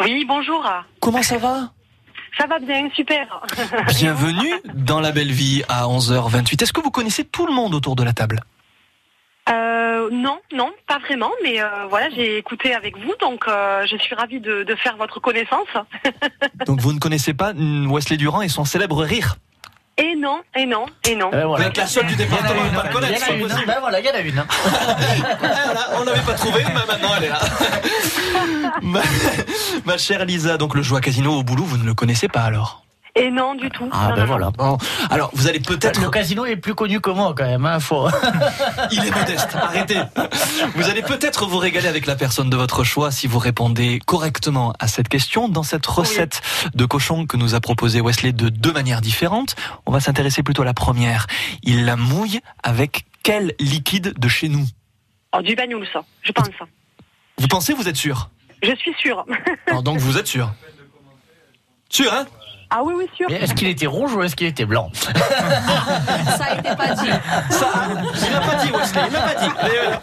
Oui, bonjour. Comment ça va? Ça va bien, super. Bienvenue dans la belle vie à 11h28. Est-ce que vous connaissez tout le monde autour de la table? Non, pas vraiment, mais voilà, j'ai écouté avec vous, donc je suis ravie de faire votre connaissance. Donc vous ne connaissez pas Wesley Durand et son célèbre rire? Et non. Voilà. Avec la seule du département, on ne pas connaître, c'est possible. Ben voilà, il y en a une. On l'avait pas trouvée, mais maintenant elle est là. Ma chère Lisa, donc le jeu à casino au boulot, vous ne le connaissez pas alors? Et non, du tout. Ah, non, ben non. Voilà. Bon. Alors, vous allez peut-être... Le casino est plus connu que moi, quand même, hein, faut... Il est modeste, arrêtez. Vous allez peut-être vous régaler avec la personne de votre choix si vous répondez correctement à cette question. Dans cette recette de cochon que nous a proposé Wesley de deux manières différentes, on va s'intéresser plutôt à la première. Il la mouille avec quel liquide de chez nous? Du bagnoul, ça, je pense. Vous pensez, vous êtes sûr? Je suis sûr. Donc, vous êtes sûr? Sûr, hein? Ah oui, oui, sûr. Mais est-ce qu'il était rouge ou est-ce qu'il était blanc? Ça n'était pas dit. Ça, il n'a pas dit, Wesley, il n'a pas dit.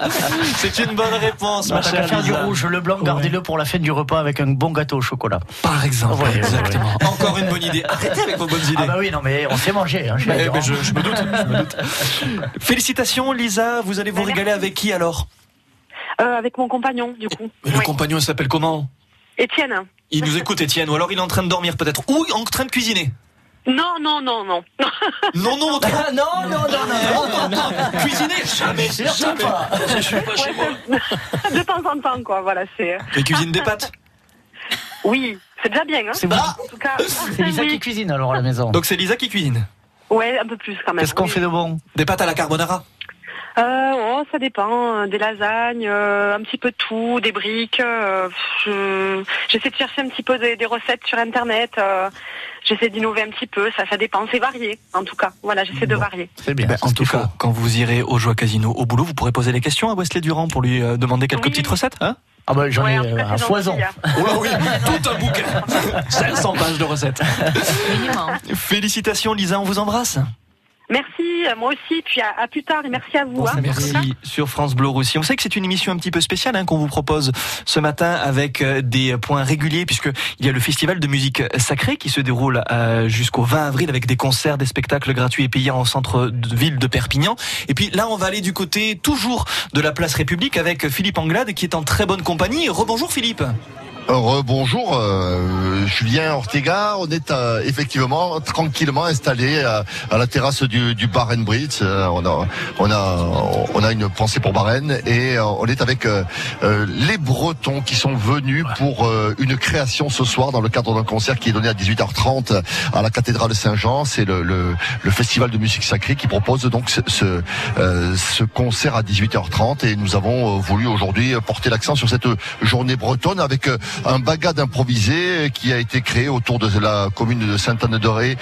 Mais c'est une bonne réponse, ma chère Lisa. Du rouge, le blanc, gardez-le pour la fin du repas avec un bon gâteau au chocolat. Par exemple, exactement. Encore une bonne idée. Arrêtez avec vos bonnes idées. Ah bah oui, non mais on s'est mangé. Hein, je me doute. Félicitations, Lisa. Vous allez vous régaler avec qui alors? Avec mon compagnon, du coup. Le compagnon, il s'appelle comment? Étienne. Il nous écoute, Étienne, ou alors il est en train de dormir peut-être, ou en train de cuisiner. Non. Non. Cuisiner, jamais. Pas. Je suis pas chez moi. De temps en temps, quoi, voilà, c'est... Il cuisine des pâtes? Oui, c'est déjà bien, hein. C'est bon. En tout cas, c'est Lisa qui cuisine, alors, à la maison. Donc c'est Lisa qui cuisine? Ouais, un peu plus, quand même. Qu'est-ce qu'on fait de bon? Des pâtes à la carbonara? Ça dépend, des lasagnes, un petit peu de tout, des briques. J'essaie de chercher un petit peu des recettes sur internet. J'essaie d'innover un petit peu, ça dépend, c'est varié en tout cas. Voilà, j'essaie de varier. C'est bien. En tout cas, quand vous irez au Joie Casino au boulot, vous pourrez poser des questions à Wesley Durand pour lui demander quelques petites recettes, hein? Ah bah j'en ai un foison. Oh là oui, tout un bouquin. 500 pages de recettes. Félicitations Lisa, on vous embrasse. Merci, moi aussi, puis à plus tard et merci à vous. Bon, hein, merci sur France Bleu Roussillon. On sait que c'est une émission un petit peu spéciale qu'on vous propose ce matin avec des points réguliers, puisqu'il y a le festival de musique sacrée qui se déroule jusqu'au 20 avril avec des concerts, des spectacles gratuits et payants en centre-ville de Perpignan. Et puis là, on va aller du côté toujours de la place République avec Philippe Anglade qui est en très bonne compagnie. Rebonjour Philippe. Rebonjour Julien Ortega, on est effectivement tranquillement installé à la terrasse du Bar & Bridge. On a une pensée pour Barenne et on est avec les Bretons qui sont venus pour une création ce soir dans le cadre d'un concert qui est donné à 18h30 à la cathédrale de Saint-Jean. C'est le festival de musique sacrée qui propose donc ce concert à 18h30 et nous avons voulu aujourd'hui porter l'accent sur cette journée bretonne avec un bagad improvisé qui a été créé autour de la commune de Sainte-Anne-de-Ré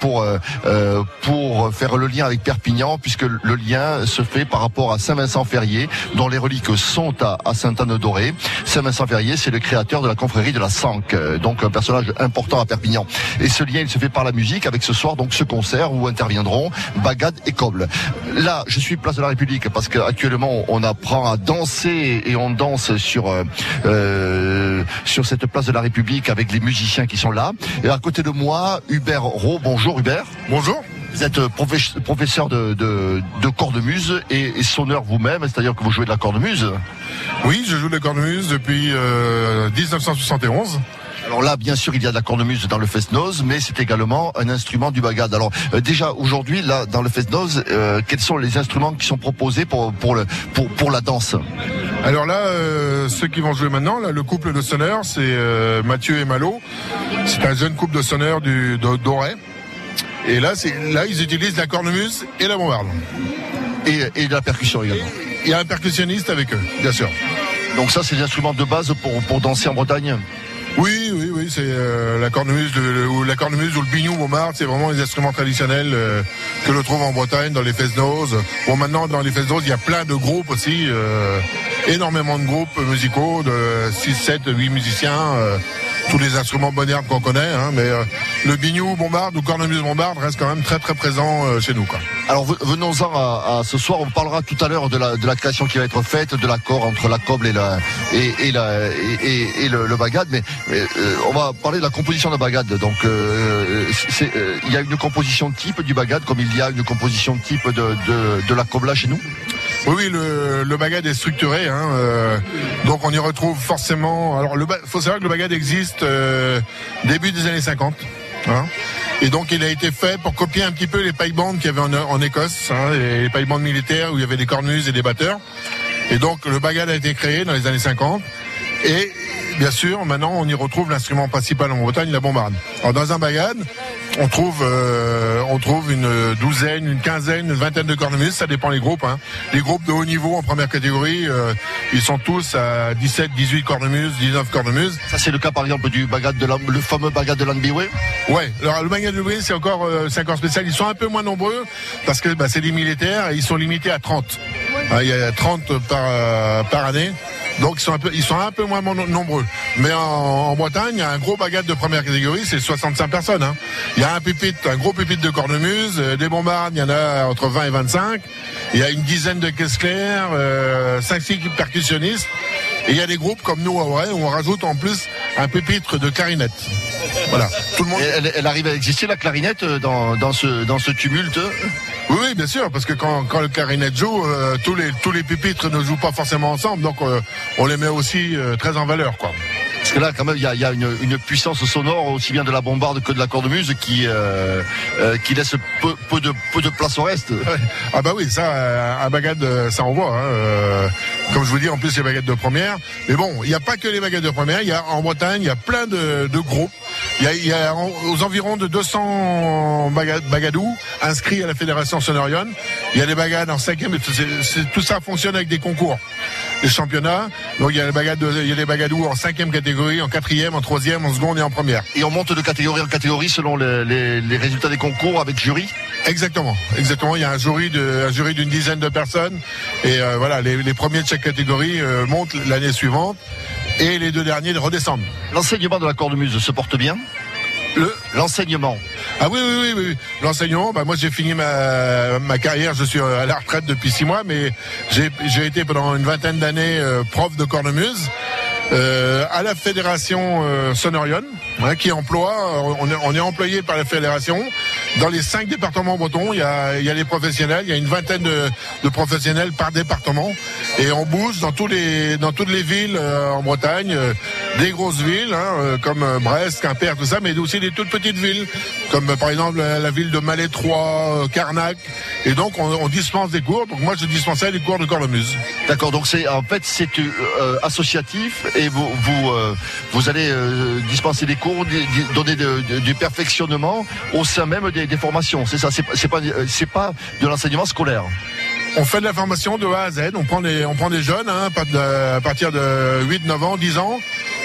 pour faire le lien avec Perpignan, puisque le lien se fait par rapport à Saint-Vincent-Ferrier, dont les reliques sont à Sainte-Anne-de-Ré. Saint-Vincent-Ferrier, c'est le créateur de la confrérie de la Sanque, donc un personnage important à Perpignan. Et ce lien, il se fait par la musique, avec ce soir donc ce concert où interviendront bagad et coble. Là, je suis place de la République parce qu'actuellement, on apprend à danser et on danse sur cette place de la République avec les musiciens qui sont là. Et à côté de moi, Hubert Rowe. Bonjour Hubert. Bonjour. Vous êtes professeur de cornemuse et sonneur vous-même, c'est-à-dire que vous jouez de la cornemuse. Oui, je joue de la cornemuse depuis 1971. Alors là, bien sûr, il y a de la cornemuse dans le fest-noz, mais c'est également un instrument du bagad. Alors déjà aujourd'hui, là, dans le fest-noz, quels sont les instruments qui sont proposés pour la danse? Alors là, ceux qui vont jouer maintenant, là, le couple de sonneurs, c'est Mathieu et Malo. C'est un jeune couple de sonneurs d'Auray. Et là, ils utilisent la cornemuse et la bombarde. Et la percussion également. Il y a un percussionniste avec eux, bien sûr. Donc ça, c'est l'instrument de base pour danser en Bretagne. Oui, c'est la cornemuse ou le biniou bombard, c'est vraiment les instruments traditionnels que l'on trouve en Bretagne, dans les fest-noz. Bon, maintenant, dans les fest-noz, il y a plein de groupes aussi, énormément de groupes musicaux, de 6, 7, 8 musiciens, tous les instruments bonne herbe qu'on connaît, hein, mais le biniou bombard ou cornemuse bombarde reste quand même très très présent chez nous, quoi. Alors venons-en à ce soir, on parlera tout à l'heure de la création qui va être faite, de l'accord entre la coble et le bagad, mais on va parler de la composition de bagad. Donc il y a une composition type du bagad comme il y a une composition type de la coble là chez nous. Oui, le bagad est structuré, hein, donc on y retrouve forcément. Alors faut savoir que le bagad existe début des années 50. Hein. Et donc il a été fait pour copier un petit peu les paille-bandes qu'il y avait en Écosse, hein, les paille-bandes militaires où il y avait des cornemuses et des batteurs. Et donc le bagad a été créé dans les années 50. Et bien sûr, maintenant on y retrouve l'instrument principal en Bretagne, la bombarde. Alors dans un bagad, on trouve une douzaine, une quinzaine, une vingtaine de cornemuses, ça dépend des groupes, hein. Les groupes de haut niveau en première catégorie, ils sont tous à 17, 18 cornemuses, 19 cornemuses. Ça c'est le cas par exemple du bagad le fameux bagad de l'Anbiwé. Ouais, alors le bagad de l'Anbiwé c'est encore spécial, ils sont un peu moins nombreux parce que c'est des militaires et ils sont limités à 30. Hein, il y a 30 par année. Donc ils sont un peu moins nombreux. Mais en Bretagne, il y a un gros bagad de première catégorie, c'est 65 personnes. Hein. Il y a un gros pupitre de cornemuse, des bombardes, il y en a entre 20 et 25. Il y a une dizaine de caisses claires, 5-6 percussionnistes. Et il y a des groupes comme nous à Auray où on rajoute en plus un pupitre de clarinette. Voilà. Tout le monde. Elle arrive à exister la clarinette dans ce tumulte. Oui, bien sûr, parce que quand le clarinette joue, tous les pupitres ne jouent pas forcément ensemble, donc on les met aussi très en valeur, quoi. Parce que là, quand même, il y a une puissance sonore aussi bien de la bombarde que de la cornemuse qui laisse peu de place au reste. Ouais. Ah bah oui, ça, un bagad, ça envoie. Hein. Comme je vous dis, en plus les bagades de première. Mais bon, il n'y a pas que les bagades de première. Il y a en Bretagne, il y a plein de groupes. Il y a aux environs de 200 bagadous inscrits à la Fédération Sonorion. Il y a des bagades en 5e. Tout ça fonctionne avec des concours, des championnats. Donc il y a des bagadous en 5e catégorie, en 4e, en 3e, en 2e et en 1e. Et on monte de catégorie en catégorie selon les résultats des concours avec jury. Exactement. Il y a un jury d'une dizaine de personnes. Et voilà, les premiers de chaque catégorie montent l'année suivante. Et les deux derniers redescendent. L'enseignement de la cornemuse se porte bien ? L'enseignement. Ah oui. L'enseignement, bah moi j'ai fini ma carrière, je suis à la retraite depuis 6 mois, mais j'ai été pendant une vingtaine d'années prof de cornemuse. À la fédération Sonorion, hein, qui emploie, on est employé par la fédération. Dans les 5 départements bretons, il y a les professionnels, il y a une vingtaine de professionnels par département, et on bouge dans toutes les villes en Bretagne, des grosses villes, hein, comme Brest, Quimper, tout ça, mais aussi des toutes petites villes, comme par exemple la ville de Malais-Trois, Carnac, et donc on dispense des cours. Donc moi je dispensais des cours de cornemuse. D'accord, donc c'est associatif. Et vous allez dispenser des cours, donner du perfectionnement au sein même des formations. C'est ça, c'est pas de l'enseignement scolaire. On fait de la formation de A à Z, on prend des jeunes, hein, à partir de 8, 9 ans, 10 ans,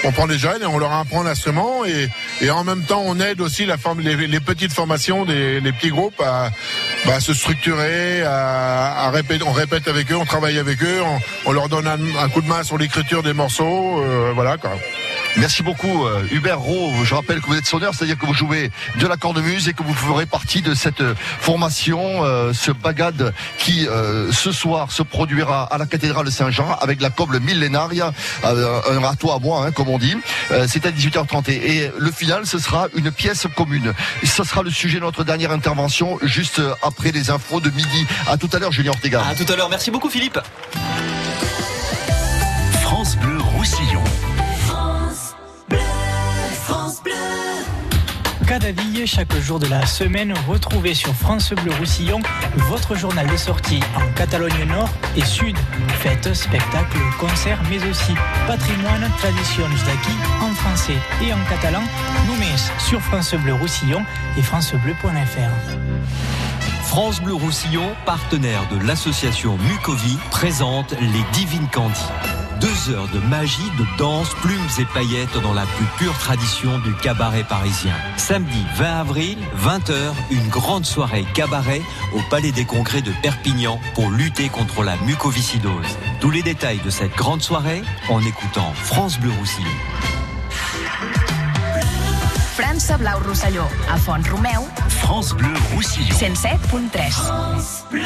on prend des jeunes et on leur apprend l'instrument et en même temps on aide aussi les petites formations des petits groupes à se structurer, à répéter, on répète avec eux, on travaille avec eux, on leur donne un coup de main sur l'écriture des morceaux, voilà quoi. Merci beaucoup Hubert Rowe, je rappelle que vous êtes sonneur, c'est-à-dire que vous jouez de la cornemuse et que vous ferez partie de cette formation, ce bagade qui ce soir se produira à la cathédrale Saint-Jean avec la coble millénaria, un râteau à bois, hein, comme on dit, c'est à 18h30 et le final ce sera une pièce commune, ce sera le sujet de notre dernière intervention juste après les infos de midi. À tout à l'heure Julien Ortega. À tout à l'heure, merci beaucoup Philippe. France Bleu Roussillon. Cadaville, chaque jour de la semaine, retrouvez sur France Bleu Roussillon votre journal des sorties en Catalogne Nord et Sud. Fêtes, spectacles, concerts, mais aussi patrimoine, traditions d'acquis en français et en catalan. Nous mettons sur France Bleu Roussillon et francebleu.fr. France Bleu Roussillon, partenaire de l'association Mucovi, présente les Divines Candies. 2 heures de magie, de danse, plumes et paillettes dans la plus pure tradition du cabaret parisien. Samedi 20 avril, 20h, une grande soirée cabaret au Palais des Congrès de Perpignan pour lutter contre la mucoviscidose. Tous les détails de cette grande soirée en écoutant France Bleu Roussillon. France Bleu Roussillon, à Font-Romeu. France Bleu Roussillon. 107.3. France Bleu.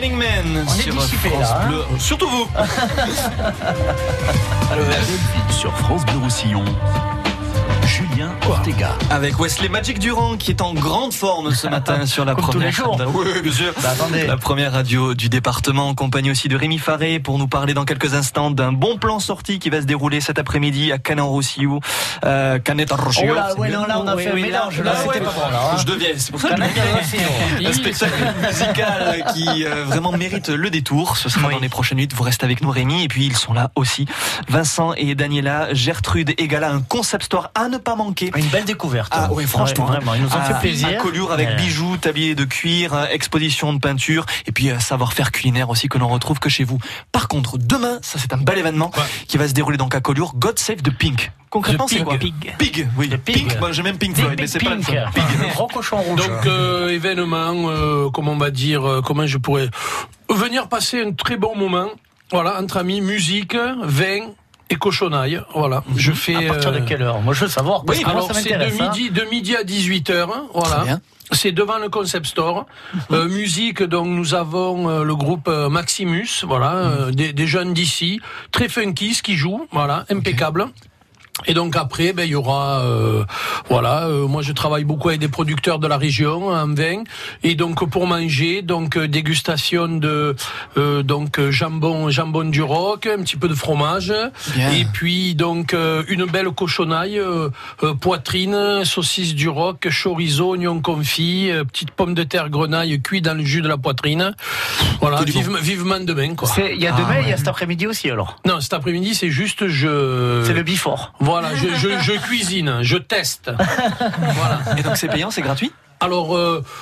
Raining Man sur France Bleu. Surtout vous. Sur France Bleu Roussillon, Julien Ortega. Avec Wesley Magic Durand qui est en grande forme ce matin sur la première. Oui, bien sûr. Bah, la première radio du département, en compagnie aussi de Rémi Farré pour nous parler dans quelques instants d'un bon plan sorti qui va se dérouler cet après-midi à Canet-en-Roussillon. Canet-en-Roussillon. Oh là, ouais, non, là on a fait un mélange. Là, c'était pas bon. Là, hein. Je deviens. C'est pour ça que je un spectacle musical qui vraiment mérite le détour. Ce sera dans les prochaines minutes. Vous restez avec nous, Rémi. Et puis ils sont là aussi, Vincent et Daniela, Gertrude et Gala, un concept store à ne pas manquer. Une belle découverte. Ah ouais, franchement, ouais, vraiment, ils nous ont fait plaisir. Un Collioure avec bijoux, tabliers de cuir, exposition de peinture et puis savoir-faire culinaire aussi que l'on retrouve que chez vous. Par contre, demain, ça c'est un bel événement qui va se dérouler donc à Collioure, God Save the Pig. Concrètement, c'est quoi? Pig, oui. Pig, moi j'aime même Pink Floyd, mais c'est pas le fun. Pig, gros cochon rouge. Donc événement, comment on va dire, comment je pourrais venir passer un très bon moment. Voilà, entre amis, musique, vin. Et cochonaille, voilà. Je fais. À partir de quelle heure? Moi, je veux savoir. Parce que alors, moi, ça m'intéresse, c'est de midi à 18h, voilà. C'est devant le Concept Store. Musique, donc nous avons le groupe Maximus, voilà, des jeunes d'ici, très funky, ce qui joue, voilà, impeccable. Okay. Et donc après, ben il y aura, moi je travaille beaucoup avec des producteurs de la région en vin, et donc pour manger, donc dégustation de jambon du roc, un petit peu de fromage, et puis donc une belle cochonaille, poitrine, saucisse du roc, chorizo, oignon confit, petite pomme de terre grenaille cuite dans le jus de la poitrine. Voilà, vivement demain quoi. Il y a demain, il y a cet après-midi aussi alors. Non, cet après-midi c'est juste c'est le before. Voilà, je cuisine, je teste. Voilà. Et donc c'est payant, c'est gratuit ? Alors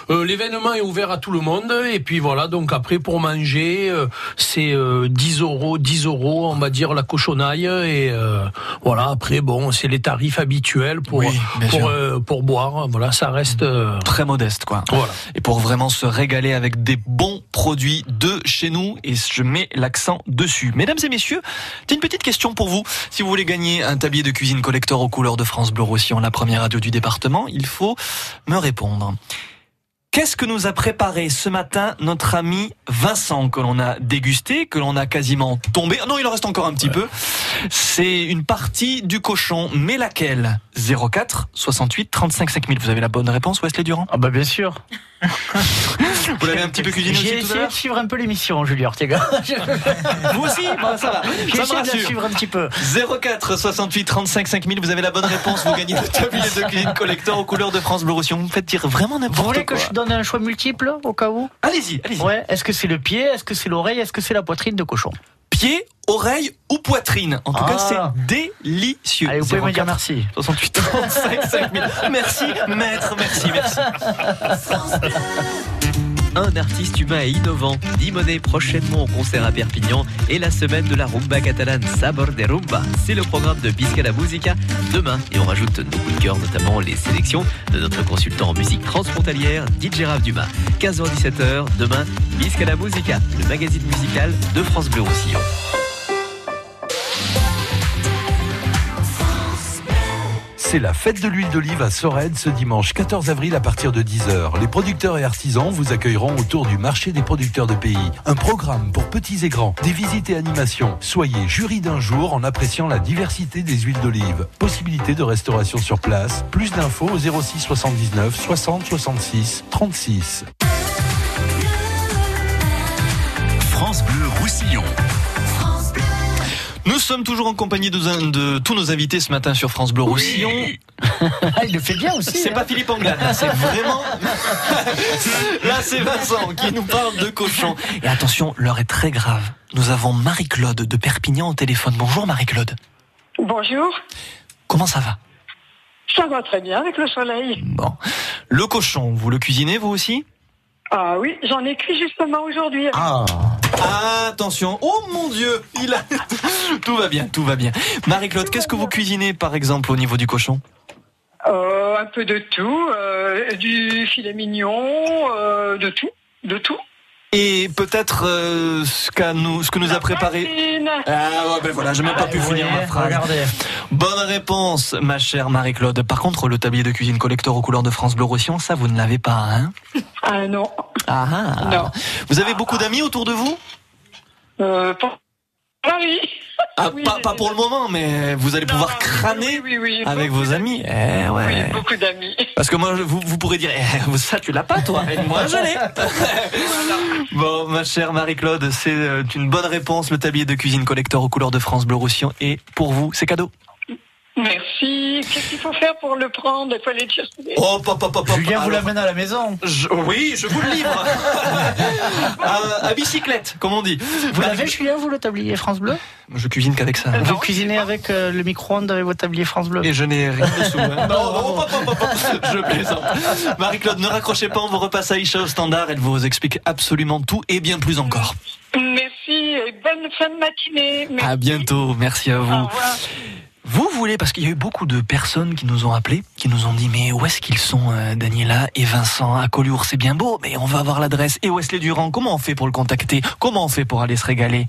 l'événement est ouvert à tout le monde et puis voilà, donc après pour manger c'est 10 euros on va dire la cochonaille et voilà, après bon c'est les tarifs habituels pour boire, voilà, ça reste très modeste quoi, voilà. Et pour vraiment se régaler avec des bons produits de chez nous, et je mets l'accent dessus. Mesdames et messieurs, j'ai une petite question pour vous. Si vous voulez gagner un tablier de cuisine collector aux couleurs de France Bleu Roussillon, la première radio du département, il faut me répondre. Qu'est-ce que nous a préparé ce matin notre ami Vincent, que l'on a dégusté, que l'on a quasiment tombé? Non, il en reste encore un petit peu. C'est une partie du cochon, mais laquelle? 04 68 35 5000. Vous avez la bonne réponse, Wesley Durand? Ah bah bien sûr. Vous l'avez un petit peu cuisiné aussi tout à l'heure? J'ai essayé de suivre un peu l'émission, Julien Ortega. Vous aussi? Bon, ça va. J'ai essayé de suivre un petit peu. 04 68 35 5000. Vous avez la bonne réponse. Vous gagnez le tablier de cuisine collector aux couleurs de France Bleu Roussillon. Vous faites dire vraiment n'importe quoi. Vous voulez que je donne un choix multiple au cas où? Allez-y, allez-y. Ouais. Est-ce que c'est le pied? Est-ce que c'est l'oreille? Est-ce que c'est la poitrine de cochon? Pied, oreille ou poitrine. En tout cas, c'est délicieux. Allez, vous pouvez me dire merci. 68, 35, 5000. Merci, maître, merci. Un artiste humain et innovant, Dimonet prochainement au concert à Perpignan et la semaine de la rumba catalane Sabor de Rumba. C'est le programme de Bisca la Musica demain et on rajoute nos coups de cœur, notamment les sélections de notre consultant en musique transfrontalière, DJ Rav Dumas. 15h-17h, demain, Bisca la Musica, le magazine musical de France Bleu Roussillon. C'est la fête de l'huile d'olive à Sorède ce dimanche 14 avril à partir de 10h. Les producteurs et artisans vous accueilleront autour du marché des producteurs de pays. Un programme pour petits et grands, des visites et animations. Soyez jury d'un jour en appréciant la diversité des huiles d'olive. Possibilité de restauration sur place. Plus d'infos au 06 79 60 66 36. France Bleu Roussillon. Nous sommes toujours en compagnie de tous nos invités ce matin sur France Bleu Roussillon. Il le fait bien aussi. C'est pas Philippe Anglade, c'est vraiment... Là, c'est Vincent qui nous parle de cochon. Et attention, l'heure est très grave. Nous avons Marie-Claude de Perpignan au téléphone. Bonjour Marie-Claude. Bonjour. Comment ça va? Ça va très bien avec le soleil. Bon. Le cochon, vous le cuisinez vous aussi? Ah oui, j'en ai cuit justement aujourd'hui. Ah. Attention, oh mon Dieu, tout va bien. Marie-Claude, qu'est-ce que vous cuisinez par exemple au niveau du cochon? Un peu de tout, du filet mignon, de tout. Et peut-être ce que nous a préparé. Ah ben voilà, j'ai même pas pu finir ma phrase. Regardez. Bonne réponse, ma chère Marie-Claude. Par contre, le tablier de cuisine collector aux couleurs de France Bleu Roussillon, ça vous ne l'avez pas, hein? Ah non. Ah ah. Non. Vous avez beaucoup d'amis autour de vous? Ah oui. Ah, oui, pas pour le moment, mais vous allez pouvoir crâner oui, avec vos amis. Eh, ouais. Oui, beaucoup d'amis. Parce que moi, vous pourrez dire, ça tu l'as pas toi, et moi je l'ai. Bon, ma chère Marie-Claude, c'est une bonne réponse, le tablier de cuisine collector aux couleurs de France Bleu Roussillon. Et pour vous, c'est cadeau. Merci. Qu'est-ce qu'il faut faire pour le prendre? Il faut aller le chercher. Oh, papa. Julien vous l'amène à la maison. Oui, je vous le livre. À bicyclette, comme on dit. Vous l'avez, Julien, vous, le tablier France Bleu? Je cuisine qu'avec ça. Vous cuisinez avec le micro-ondes avec votre tablier France Bleu? Et je n'ai rien dessous. Hein. Non, je plaisante. Marie-Claude, ne raccrochez pas, on vous repasse à Isha au standard. Elle vous explique absolument tout et bien plus encore. Merci, et bonne fin de matinée. Merci. À bientôt, merci à vous. Au revoir. Vous voulez, parce qu'il y a eu beaucoup de personnes qui nous ont appelés, qui nous ont dit, mais où est-ce qu'ils sont, Daniela et Vincent à Collioure, c'est bien beau, mais on va avoir l'adresse. Et Wesley Durand, comment on fait pour le contacter? Comment on fait pour aller se régaler?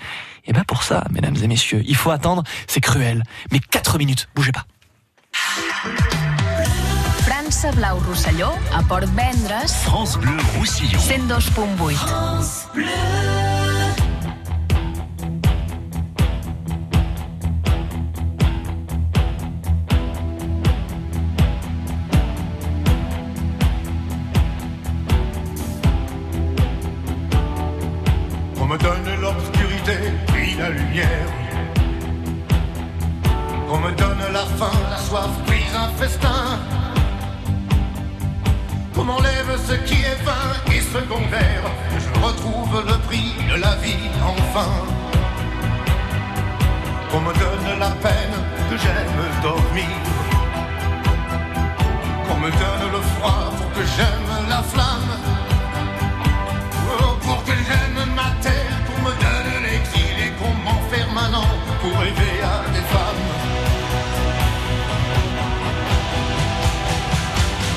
Eh ben, pour ça, mesdames et messieurs, il faut attendre, c'est cruel. Mais 4 minutes, bougez pas. France Bleu Roussillon, à Port-Vendres. France Bleu Roussillon. 102.8. France Bleu. On me donne l'obscurité, puis la lumière. On me donne la faim, la soif, puis un festin. On m'enlève ce qui est vain et secondaire. Je retrouve le prix de la vie, enfin. On me donne la peine que j'aime dormir. On me donne le froid pour que j'aime la flamme. Pour que j'aime ma terre, qu'on me donne l'exil et qu'on m'enferme un an pour rêver à des femmes.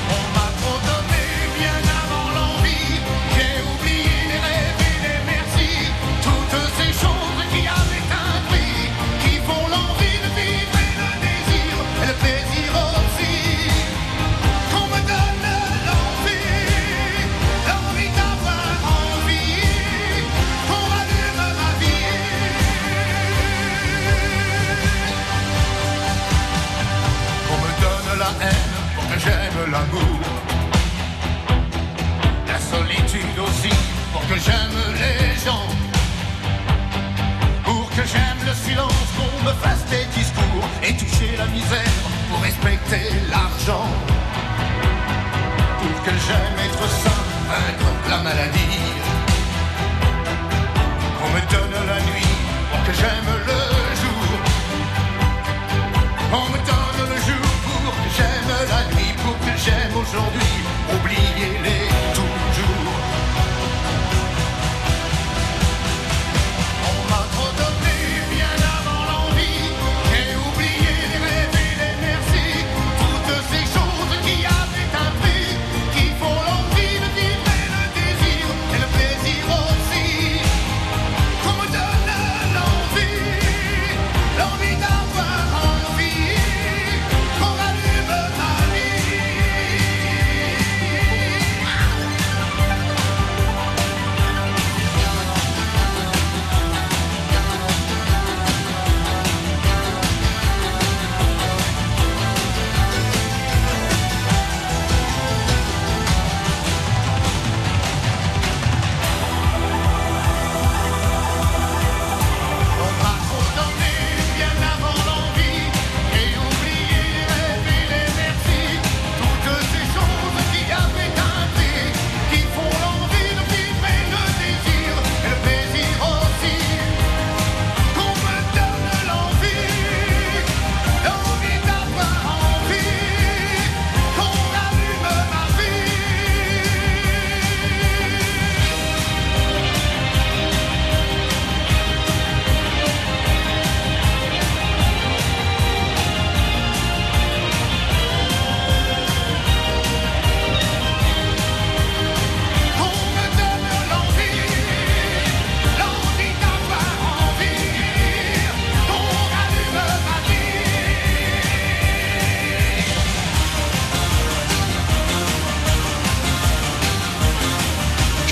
On m'a trop donné bien avant l'envie, j'ai oublié les rêves et les merci. Toutes ces choses qui avaient un prix, qui font l'envie de vivre et le désir aussi. Qu'on me donne l'envie, l'envie d'avoir la haine pour que j'aime l'amour, la solitude aussi pour que j'aime les gens, pour que j'aime le silence, qu'on me fasse des discours et toucher la misère pour respecter l'argent, pour que j'aime être sain, vaincre la maladie, qu'on me donne la nuit pour que j'aime le jour, on me donne le jour. J'aime la nuit pour que j'aime aujourd'hui, oubliez-les toujours. On m'a trop donné bien avant l'envie, j'ai oublié les rêves et les merci. Toutes ces choses qui avaient un prix, qui font l'envie de vivre et le désir et le plaisir.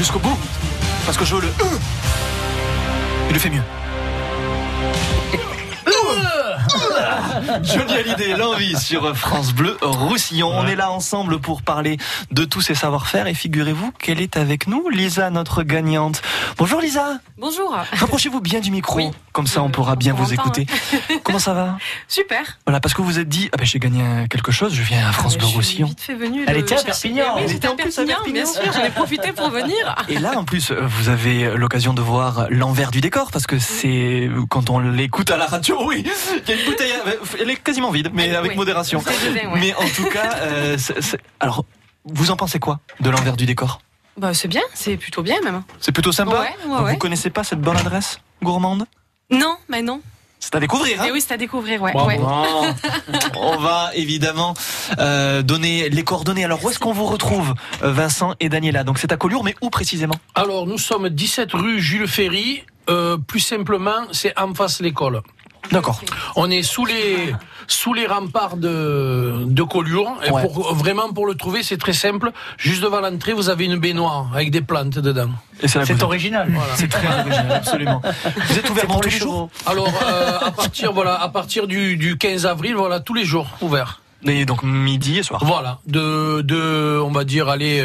jusqu'au bout, parce que je veux le E. Il le fait mieux. Jolie Hallyday, l'envie sur France Bleu Roussillon. Ouais. On est là ensemble pour parler de tous ces savoir-faire et figurez-vous qu'elle est avec nous, Lisa, notre gagnante. Bonjour Lisa. Bonjour. Rapprochez-vous bien du micro, oui. Comme ça on pourra bien vous écouter. Hein. Comment ça va? Super. Voilà, parce que vous vous êtes dit, ah ben j'ai gagné quelque chose, je viens à France Bleu Roussillon. Vite fait venue. Elle était à Perpignan. Oui, j'étais à Perpignan, bien sûr, j'en ai profité pour venir. Et là en plus, vous avez l'occasion de voir l'envers du décor parce que c'est quand on l'écoute à la radio, oui, il y a une bouteille. Elle est quasiment vide, mais avec modération. Ouais. Mais en tout cas, alors, vous en pensez quoi de l'envers du décor? Bah, c'est bien, c'est plutôt bien même. C'est plutôt sympa. Vous connaissez pas cette bonne adresse gourmande? Non, mais non. C'est à découvrir, hein? Et oui, c'est à découvrir, ouais. Bon, ouais. Bon. On va évidemment donner les coordonnées. Alors, où est-ce qu'on vous retrouve, Vincent et Daniela? Donc, c'est à Collioure, mais où précisément? Alors, nous sommes 17 rue Jules Ferry. Plus simplement, c'est en face de l'école. D'accord. On est sous les remparts de Collioure. Et ouais. Vraiment, pour le trouver, c'est très simple. Juste devant l'entrée, vous avez une baignoire avec des plantes dedans. Et c'est original. Voilà. C'est très original, absolument. Vous êtes ouvert tous les jours? Alors, à partir du 15 avril, voilà, tous les jours ouverts. Et donc midi et soir. Voilà, on va dire, allez,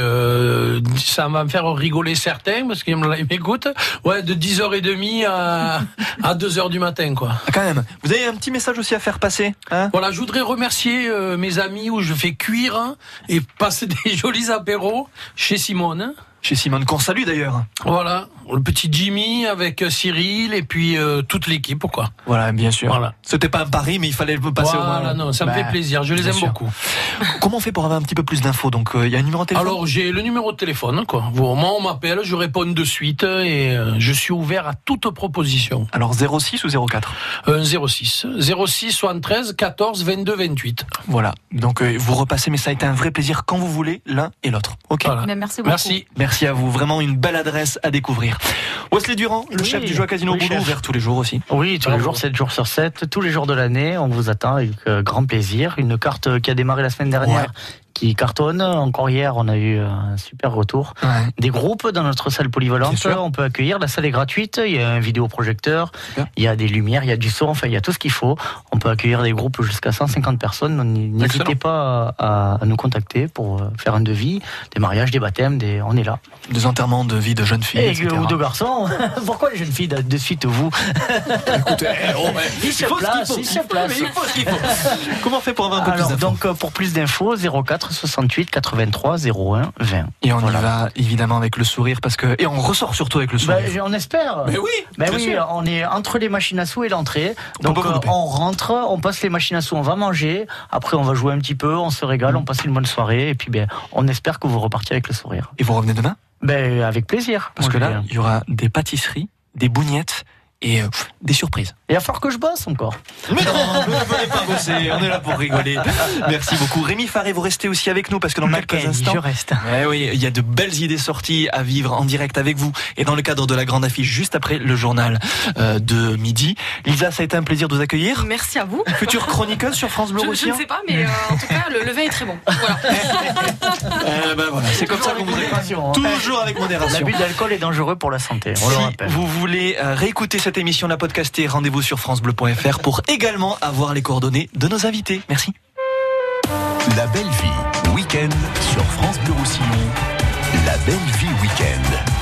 ça va me faire rigoler certains, parce qu'ils m'écoutent, ouais, de 10h30 à 2h du matin, quoi. Ah, quand même, vous avez un petit message aussi à faire passer, hein? Voilà, je voudrais remercier mes amis où je fais cuire et passer des jolis apéros chez Simone. Chez Simone, qu'on salue d'ailleurs. Voilà, le petit Jimmy avec Cyril et puis toute l'équipe, pourquoi. Voilà, bien sûr. Voilà. C'était pas un pari, mais il fallait le passer au moins. Non, ça me fait plaisir, je les aime beaucoup. Comment on fait pour avoir un petit peu plus d'infos? Donc, il y a un numéro de téléphone? Alors, j'ai le numéro de téléphone, quoi. Moi, on m'appelle, je réponds de suite et je suis ouvert à toute proposition. Alors, 06 ou 04 06 73 14 22 28. Voilà, donc vous repassez, mais ça a été un vrai plaisir quand vous voulez, l'un et l'autre. Ok. Voilà. Merci beaucoup. Merci à vous, vraiment une belle adresse à découvrir. Wesley Durand, le chef du Joie Casino Boulot, ouvert tous les jours aussi. Oui, tous les jours, 7 jours sur 7, tous les jours de l'année, on vous attend avec grand plaisir. Une carte qui a démarré la semaine dernière, qui cartonne. Encore hier, on a eu un super retour. Ouais. Des groupes dans notre salle polyvalente, on peut accueillir. La salle est gratuite, il y a un vidéoprojecteur, il y a des lumières, il y a du son, enfin il y a tout ce qu'il faut. On peut accueillir des groupes jusqu'à 150 personnes. N'hésitez pas à nous contacter pour faire un devis, des mariages, des baptêmes, on est là. Des enterrements de vie de jeunes filles, etc. Ou de garçons. Pourquoi les jeunes filles de suite, vous? Écoutez, il se place, il se place. Comment on fait pour avoir un peu plus d'infos? Donc, pour plus d'infos, 04 68 83 01 20. Et on y va évidemment avec le sourire parce que on ressort surtout avec le sourire. On espère. Mais oui. On est entre les machines à sous et l'entrée. Donc on rentre, on passe les machines à sous, on va manger. Après on va jouer un petit peu, on se régale, on passe une bonne soirée et puis on espère que vous repartiez avec le sourire. Et vous revenez demain? Avec plaisir. Parce que là il y aura des pâtisseries, des bougnettes. Et des surprises. Et il va falloir que je bosse encore. Mais non, vous ne voulez pas bosser, on est là pour rigoler. Merci beaucoup. Rémi Farré, vous restez aussi avec nous parce que dans quelques instants. Je reste. Oui, il y a de belles idées sorties à vivre en direct avec vous et dans le cadre de la grande affiche juste après le journal de midi. Lisa, ça a été un plaisir de vous accueillir. Merci à vous. Future chroniqueuse sur France Bleu Roussillon. Je ne sais pas, mais en tout cas, le vin est très bon. Voilà. C'est comme ça qu'on vous répond. Toujours avec modération. L'abus d'alcool est dangereux pour la santé. On le rappelle. Vous voulez réécouter cette émission, la podcastée, rendez-vous sur francebleu.fr pour également avoir les coordonnées de nos invités. Merci. La belle vie week-end sur France Bleu Roussillon. La belle vie week-end.